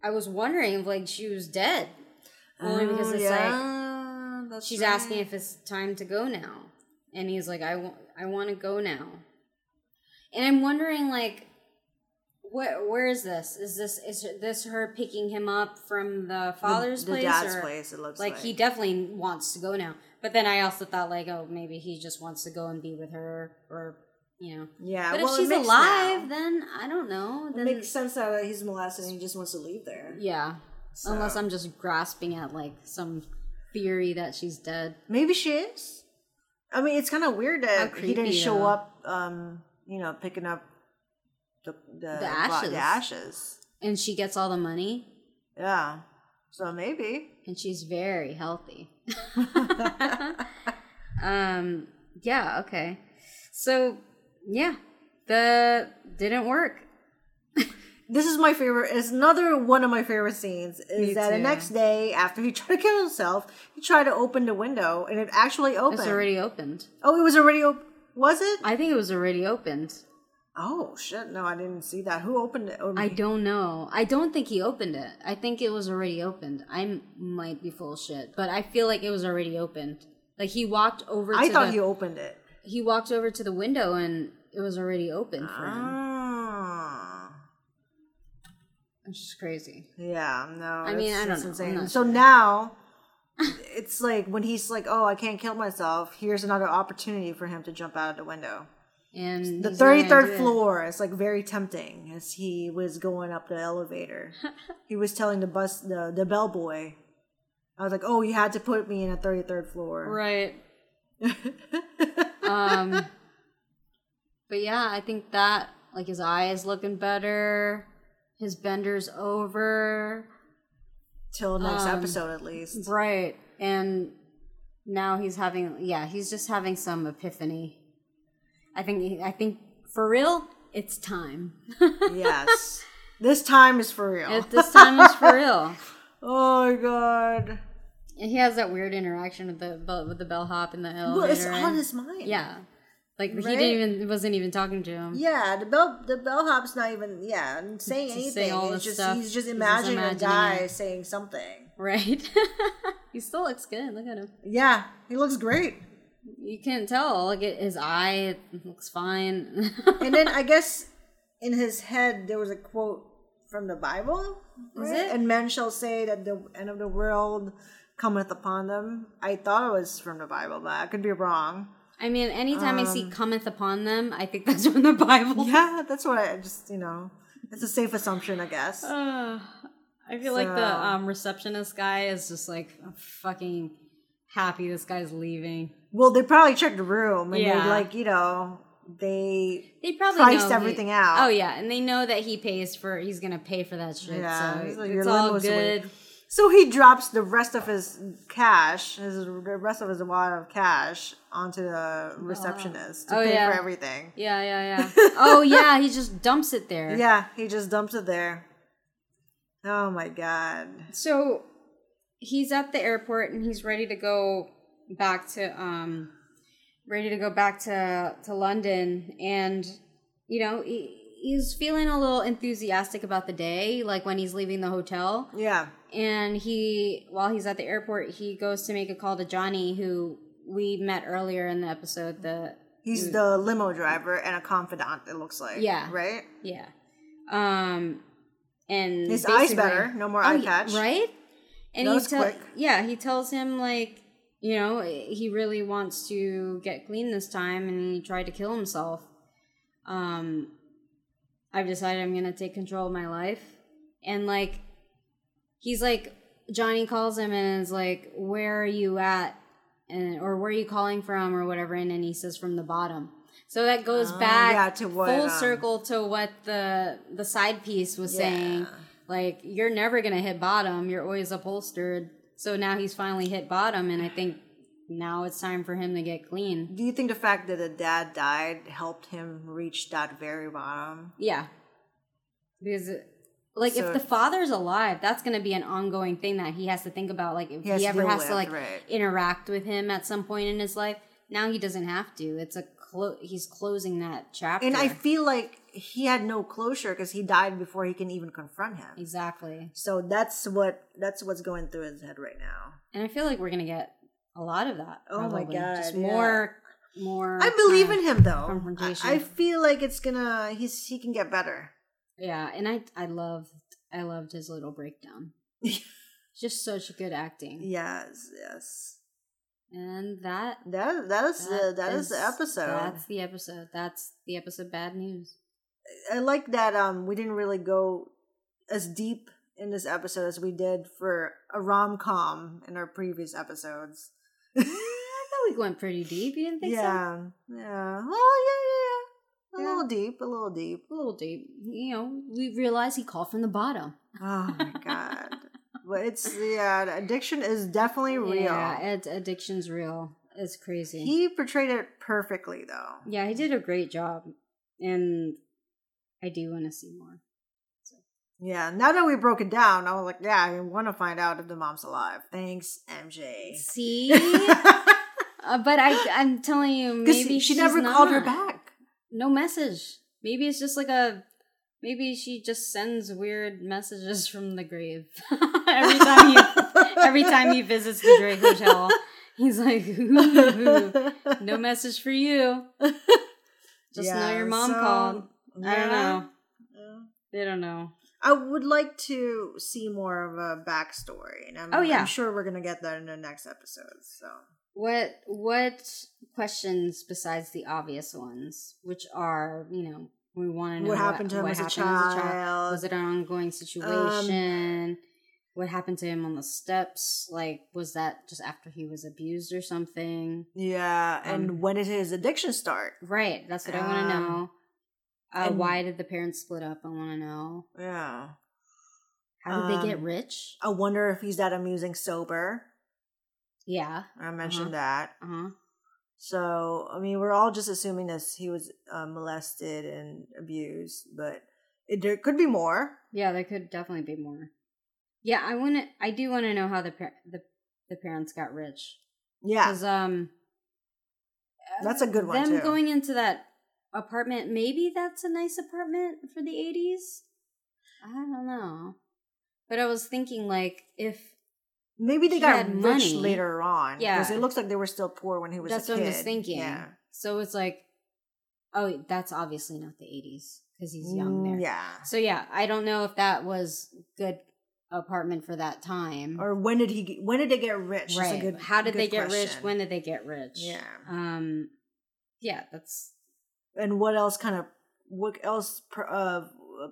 I was wondering if like she was dead. Only oh, because it's yeah, like, she's right. asking if it's time to go now. And he's like, I, w- I want to go now. And I'm wondering like, what, where is this? Is this is this her picking him up from the father's the, the place? The dad's or, place, it looks like. Like he definitely wants to go now. But then I also thought like, oh, maybe he just wants to go and be with her or... You know. Yeah. But well, if she's alive, now. then I don't know. Then it makes sense that he's molested and he just wants to leave there. Yeah. So. Unless I'm just grasping at like some theory that she's dead. Maybe she is. I mean, it's kind of weird that creepy, he didn't show though. up. Um, you know, picking up the the, the ashes. The ashes. And she gets all the money. Yeah. So maybe. And she's very healthy. um. Yeah. Okay. So. Yeah, that didn't work. This is my favorite. It's another one of my favorite scenes. Is Me that too. The next day after he tried to kill himself, he tried to open the window and it actually opened. It's already opened. Oh, it was already open. Was it? I think it was already opened. Oh shit! No, I didn't see that. Who opened it? Oh, I don't know. I don't think he opened it. I think it was already opened. I might be full of shit, but I feel like it was already opened. Like he walked over. I to thought the, he opened it. He walked over to the window and. It was already open for him. Ah. It's just crazy. Yeah, no. I mean, I don't know. Insane. So sure. Now, it's like when he's like, oh, I can't kill myself. Here's another opportunity for him to jump out of the window. And the thirty-third floor is like very tempting as he was going up the elevator. He was telling the bus, the, the bellboy. I was like, oh, you had to put me in a thirty-third floor. Right. um... But yeah, I think that, like, his eye is looking better. His bender's over. Till next um, episode, at least. Right. And now he's having, yeah, he's just having some epiphany. I think, I think for real, it's time. Yes. This time is for real. It, this time is for real. Oh, my God. And he has that weird interaction with the, with the bellhop in the elevator. Well, it's on his mind. Yeah. Like, right? He didn't even, wasn't even talking to him. Yeah, the bell, the bellhop's not even, yeah, saying anything. Say all this just, stuff. He's just imagining, he's imagining a guy it. saying something. Right. He still looks good. Look at him. Yeah, he looks great. You can't tell. Look at his eye. It looks fine. And then I guess in his head there was a quote from the Bible. Right? Is it? And men shall say that the end of the world cometh upon them. I thought it was from the Bible, but I could be wrong. I mean, anytime um, I see cometh upon them, I think that's from the Bible. Yeah, that's what I just, you know, it's a safe assumption, I guess. Uh, I feel so. like the um, receptionist guy is just like, I'm fucking happy this guy's leaving. Well, they probably checked the room and yeah. they like, you know, they, they probably priced everything he, out. Oh, yeah. And they know that he pays for, he's going to pay for that shit. Yeah, so it's, like it's all good. Away. So he drops the rest of his cash, his, the rest of his wallet of cash onto the receptionist oh. to oh, pay yeah. for everything. Yeah, yeah, yeah. Oh, yeah, he just dumps it there. Yeah, he just dumps it there. Oh, my God. So he's at the airport and he's ready to go back to, um, ready to go back to, to London. And, you know, he, he's feeling a little enthusiastic about the day, like when he's leaving the hotel. Yeah. And he, while he's at the airport, he goes to make a call to Johnny, who we met earlier in the episode. The He's who, the limo driver and a confidant, it looks like. Yeah. Right? Yeah. Um, and his eye's better. No more oh, eye patch. Right? And that he was te- quick. Yeah, he tells him, like, you know, he really wants to get clean this time, and he tried to kill himself. Um, I've decided I'm going to take control of my life. And, like, he's like, Johnny calls him and is like, where are you at? And, or where are you calling from or whatever? And then he says, from the bottom. So that goes oh, back yeah, to what, full um, circle to what the the side piece was yeah. saying. Like, you're never going to hit bottom. You're always upholstered. So now he's finally hit bottom, and I think now it's time for him to get clean. Do you think the fact that the dad died helped him reach that very bottom? Yeah. Because, like, so if the father's alive, that's going to be an ongoing thing that he has to think about. Like, if he, has he ever to has live, to, like, right. interact with him at some point in his life, now he doesn't have to. It's a clo- He's closing that chapter. And I feel like he had no closure because he died before he can even confront him. Exactly. So that's what that's what's going through his head right now. And I feel like we're going to get a lot of that. Oh, probably. My God. Just yeah. more, more. I believe in him, though. Confrontation. I, I feel like it's going to, he's he can get better. Yeah. And I, I loved, I loved his little breakdown. Just such good acting. Yes. Yes. And that that that is that, uh, that is, is the episode. That's the episode. That's the episode. Bad news. I like that. Um, we didn't really go as deep in this episode as we did for a rom-com in our previous episodes. I thought we went pretty deep. You didn't think yeah. so? Yeah. Yeah. Oh yeah, yeah, yeah. A yeah. little deep. A little deep. A little deep. You know, we realized he called from the bottom. Oh my God. But it's, yeah, addiction is definitely real. Yeah, it, addiction's real. It's crazy. He portrayed it perfectly, though. Yeah, he did a great job. And I do want to see more. So. Yeah, now that we broke it down, I was like, yeah, I want to find out if the mom's alive. Thanks, M J. See? uh, but I, I'm telling you, maybe she she's never not. called her back. No message. Maybe it's just like a... Maybe she just sends weird messages from the grave. every time he every time he visits the Drake Hotel, he's like, ooh, ooh, no message for you. Just yeah, know your mom so, called. Yeah. I don't know. Yeah. They don't know. I would like to see more of a backstory. And I'm, oh, yeah. I'm sure we're going to get that in the next episode. So what what questions besides the obvious ones, which are, you know, we want to know what happened what, to him as a, as a child. Was it an ongoing situation? Um, what happened to him on the steps? Like, was that just after he was abused or something? Yeah. Um, and when did his addiction start? Right. That's what um, I want to know. Uh, and, why did the parents split up? I want to know. Yeah. How did um, they get rich? I wonder if he's that amusing sober. Yeah. I mentioned uh-huh. that. Uh-huh. So, I mean, we're all just assuming that he was uh, molested and abused, but it, there could be more. Yeah, there could definitely be more. Yeah, I want to. I do want to know how the, the the parents got rich. Yeah, because um, that's a good one. Them too. Going into that apartment, maybe that's a nice apartment for the eighties. I don't know, but I was thinking like if. Maybe they he got rich money. Later on. Yeah. Because it looks like they were still poor when he was that's a kid. That's what I was thinking. Yeah. So it's like, oh, that's obviously not the eighties because he's young there. Yeah. So yeah, I don't know if that was good apartment for that time. Or when did he? When did they get rich? Right. That's a good, How did good they get question. rich? When did they get rich? Yeah. Um. Yeah, that's... And what else kind of, what else per, uh,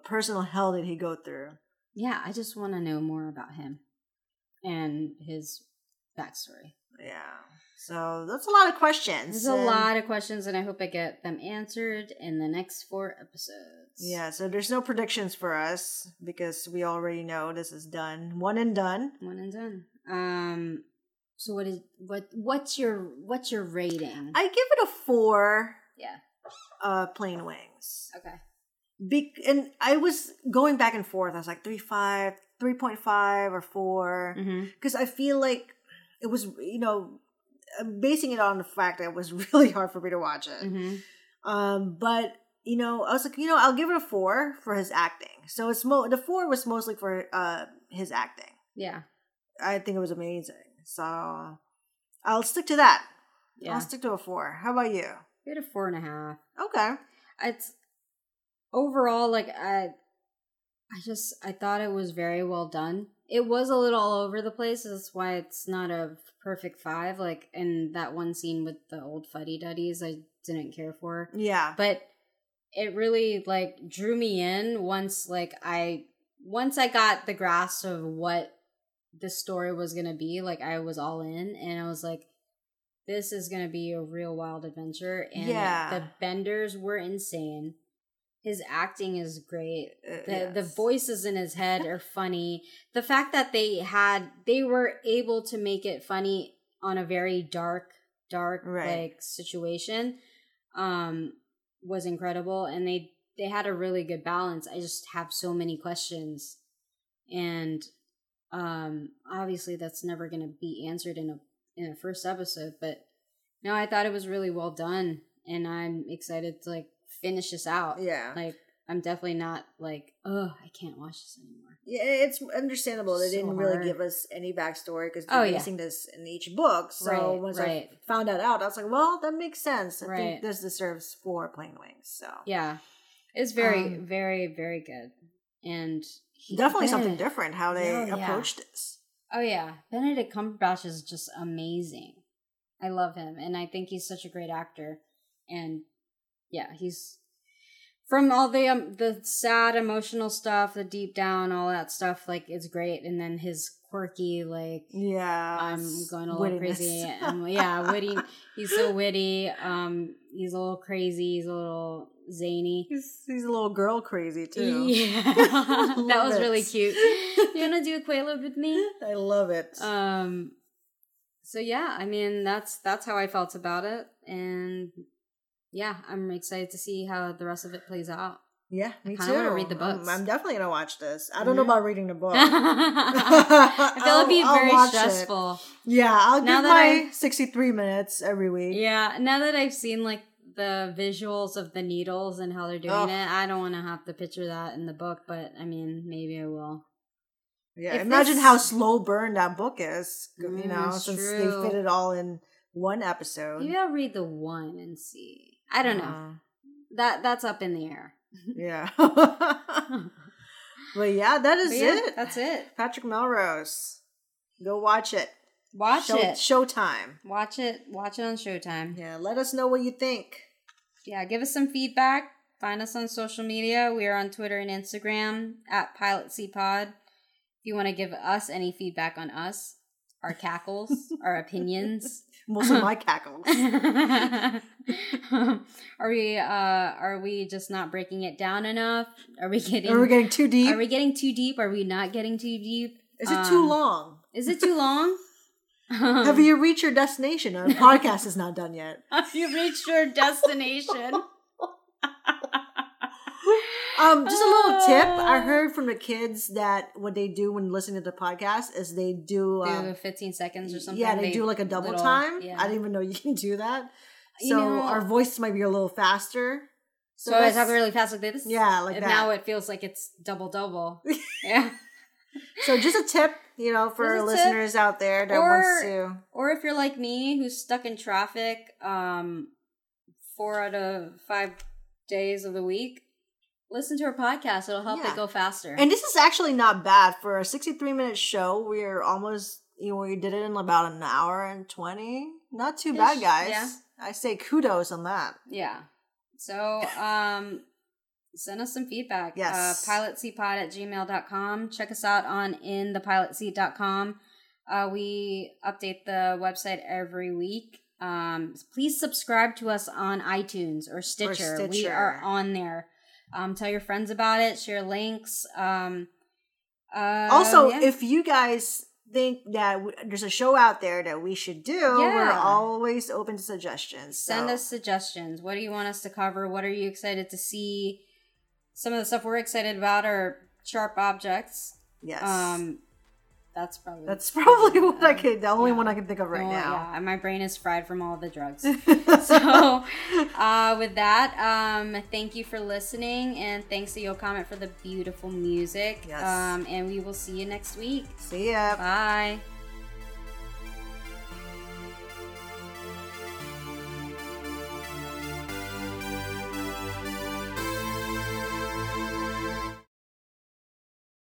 personal hell did he go through? Yeah, I just want to know more about him. And his backstory. Yeah. So that's a lot of questions. There's and a lot of questions, and I hope I get them answered in the next four episodes. Yeah, so there's no predictions for us because we already know this is done. One and done. One and done. Um so what is what what's your what's your rating? I give it a four. Yeah. Uh plain wings. Okay. Be- and I was going back and forth. I was like three five. three point five or four because mm-hmm. I feel like it was, you know, basing it on the fact that it was really hard for me to watch it. Mm-hmm. Um, but you know, I was like, you know, I'll give it a four for his acting. So it's mo- the four was mostly for uh, his acting. Yeah. I think it was amazing. So I'll stick to that. Yeah. I'll stick to a four. How about you? We had a four and a half. Okay. It's overall, like, I, I just, I thought it was very well done. It was a little all over the place. That's why it's not a perfect five. Like, in that one scene with the old fuddy-duddies, I didn't care for. Yeah. But it really, like, drew me in once, like, I, once I got the grasp of what the story was going to be. Like, I was all in, and I was like, this is going to be a real wild adventure. And yeah. the benders were insane. His acting is great. Uh, the yes. the voices in his head are funny. The fact that they had, they were able to make it funny on a very dark, dark right. like situation um, was incredible. And they, they had a really good balance. I just have so many questions. And um, obviously that's never going to be answered in a, in the first episode, but no, I thought it was really well done, and I'm excited to like finish this out. Yeah, like I'm definitely not like, oh, I can't watch this anymore. Yeah, it's understandable they so didn't really hard. give us any backstory because they're oh, basing yeah. this in each book. So right, once right. I found that out, I was like, well, that makes sense. I right. think this deserves four plain wings. So yeah, it's very, um, very, very good, and he, definitely Benedict, something different how they yeah, approached yeah. this. Oh, yeah. Benedict Cumberbatch is just amazing. I love him. And I think he's such a great actor. And yeah, he's from all the um, the sad, emotional stuff, the deep down, all that stuff, like, it's great. And then his quirky, like, yeah, I'm going a little crazy. And, yeah, witty. He's so witty. Um, He's a little crazy. He's a little zany. He's, he's a little girl crazy, too. Yeah. That was it. Really cute. You want to do a Quaalude with me? I love it. Um, so yeah, I mean, that's that's how I felt about it, and yeah, I'm excited to see how the rest of it plays out. Yeah, me too. I want to read the books. I'm, I'm definitely gonna watch this. I don't mm-hmm. know about reading the book. I feel it'll be I'll very stressful. It. Yeah, I'll now give my I, sixty-three minutes every week. Yeah, now that I've seen like the visuals of the needles and how they're doing oh. it, I don't want to have to picture that in the book, but I mean, maybe I will. Yeah, if imagine how slow burn that book is, you mm, know, since true. they fit it all in one episode. Maybe I'll read the one and see. I don't uh-huh. know. That That's up in the air. Yeah. But yeah, that is yeah, it. That's it. Patrick Melrose. Go watch it. Watch Show, it. Showtime. Watch it. Watch it on Showtime. Yeah, let us know what you think. Yeah, give us some feedback. Find us on social media. We are on Twitter and Instagram at Pilot C Pod. You want to give us any feedback on us, our cackles, our opinions? Most of my cackles. Are we? Uh, are we just not breaking it down enough? Are we getting? Are we getting too deep? Are we getting too deep? Are we not getting too deep? Is it um, too long? Is it too long? Um, Have you reached your destination? Our podcast is not done yet. Have you reached your destination? Um, just a little tip. I heard from the kids that what they do when listening to the podcast is they do... Um, they do fifteen seconds or something. Yeah, they, they do like a double little, time. Yeah. I didn't even know you can do that. So you know, our voices might be a little faster. So, so I talk really fast like this? Yeah, like and that. And now it feels like it's double-double. Yeah. So just a tip, you know, for our listeners tip. out there that or, wants to... Or if you're like me, who's stuck in traffic um, four out of five days of the week, listen to our podcast. It'll help yeah. it go faster. And this is actually not bad. For a sixty-three minute show, we're almost, you know, we did it in about an hour and twenty. Not too Ish. bad, guys. Yeah. I say kudos on that. Yeah. So, um, send us some feedback. Yes. Uh, pilot c pod at gmail dot com. Check us out on in the pilot seat dot com. Uh, we update the website every week. Um, please subscribe to us on iTunes or Stitcher. Or Stitcher. We are on there. Um, tell your friends about it. Share links. Um, uh, also, yeah. if you guys think that w- there's a show out there that we should do, yeah. we're always open to suggestions. So. Send us suggestions. What do you want us to cover? What are you excited to see? Some of the stuff we're excited about are sharp objects. Yes. Um, That's probably that's probably what I could. The only yeah. one I can think of right well, now. Yeah, my brain is fried from all the drugs. So, uh, with that, um, thank you for listening, and thanks to Yo Comment for the beautiful music. Yes. Um, and we will see you next week. See ya. Bye.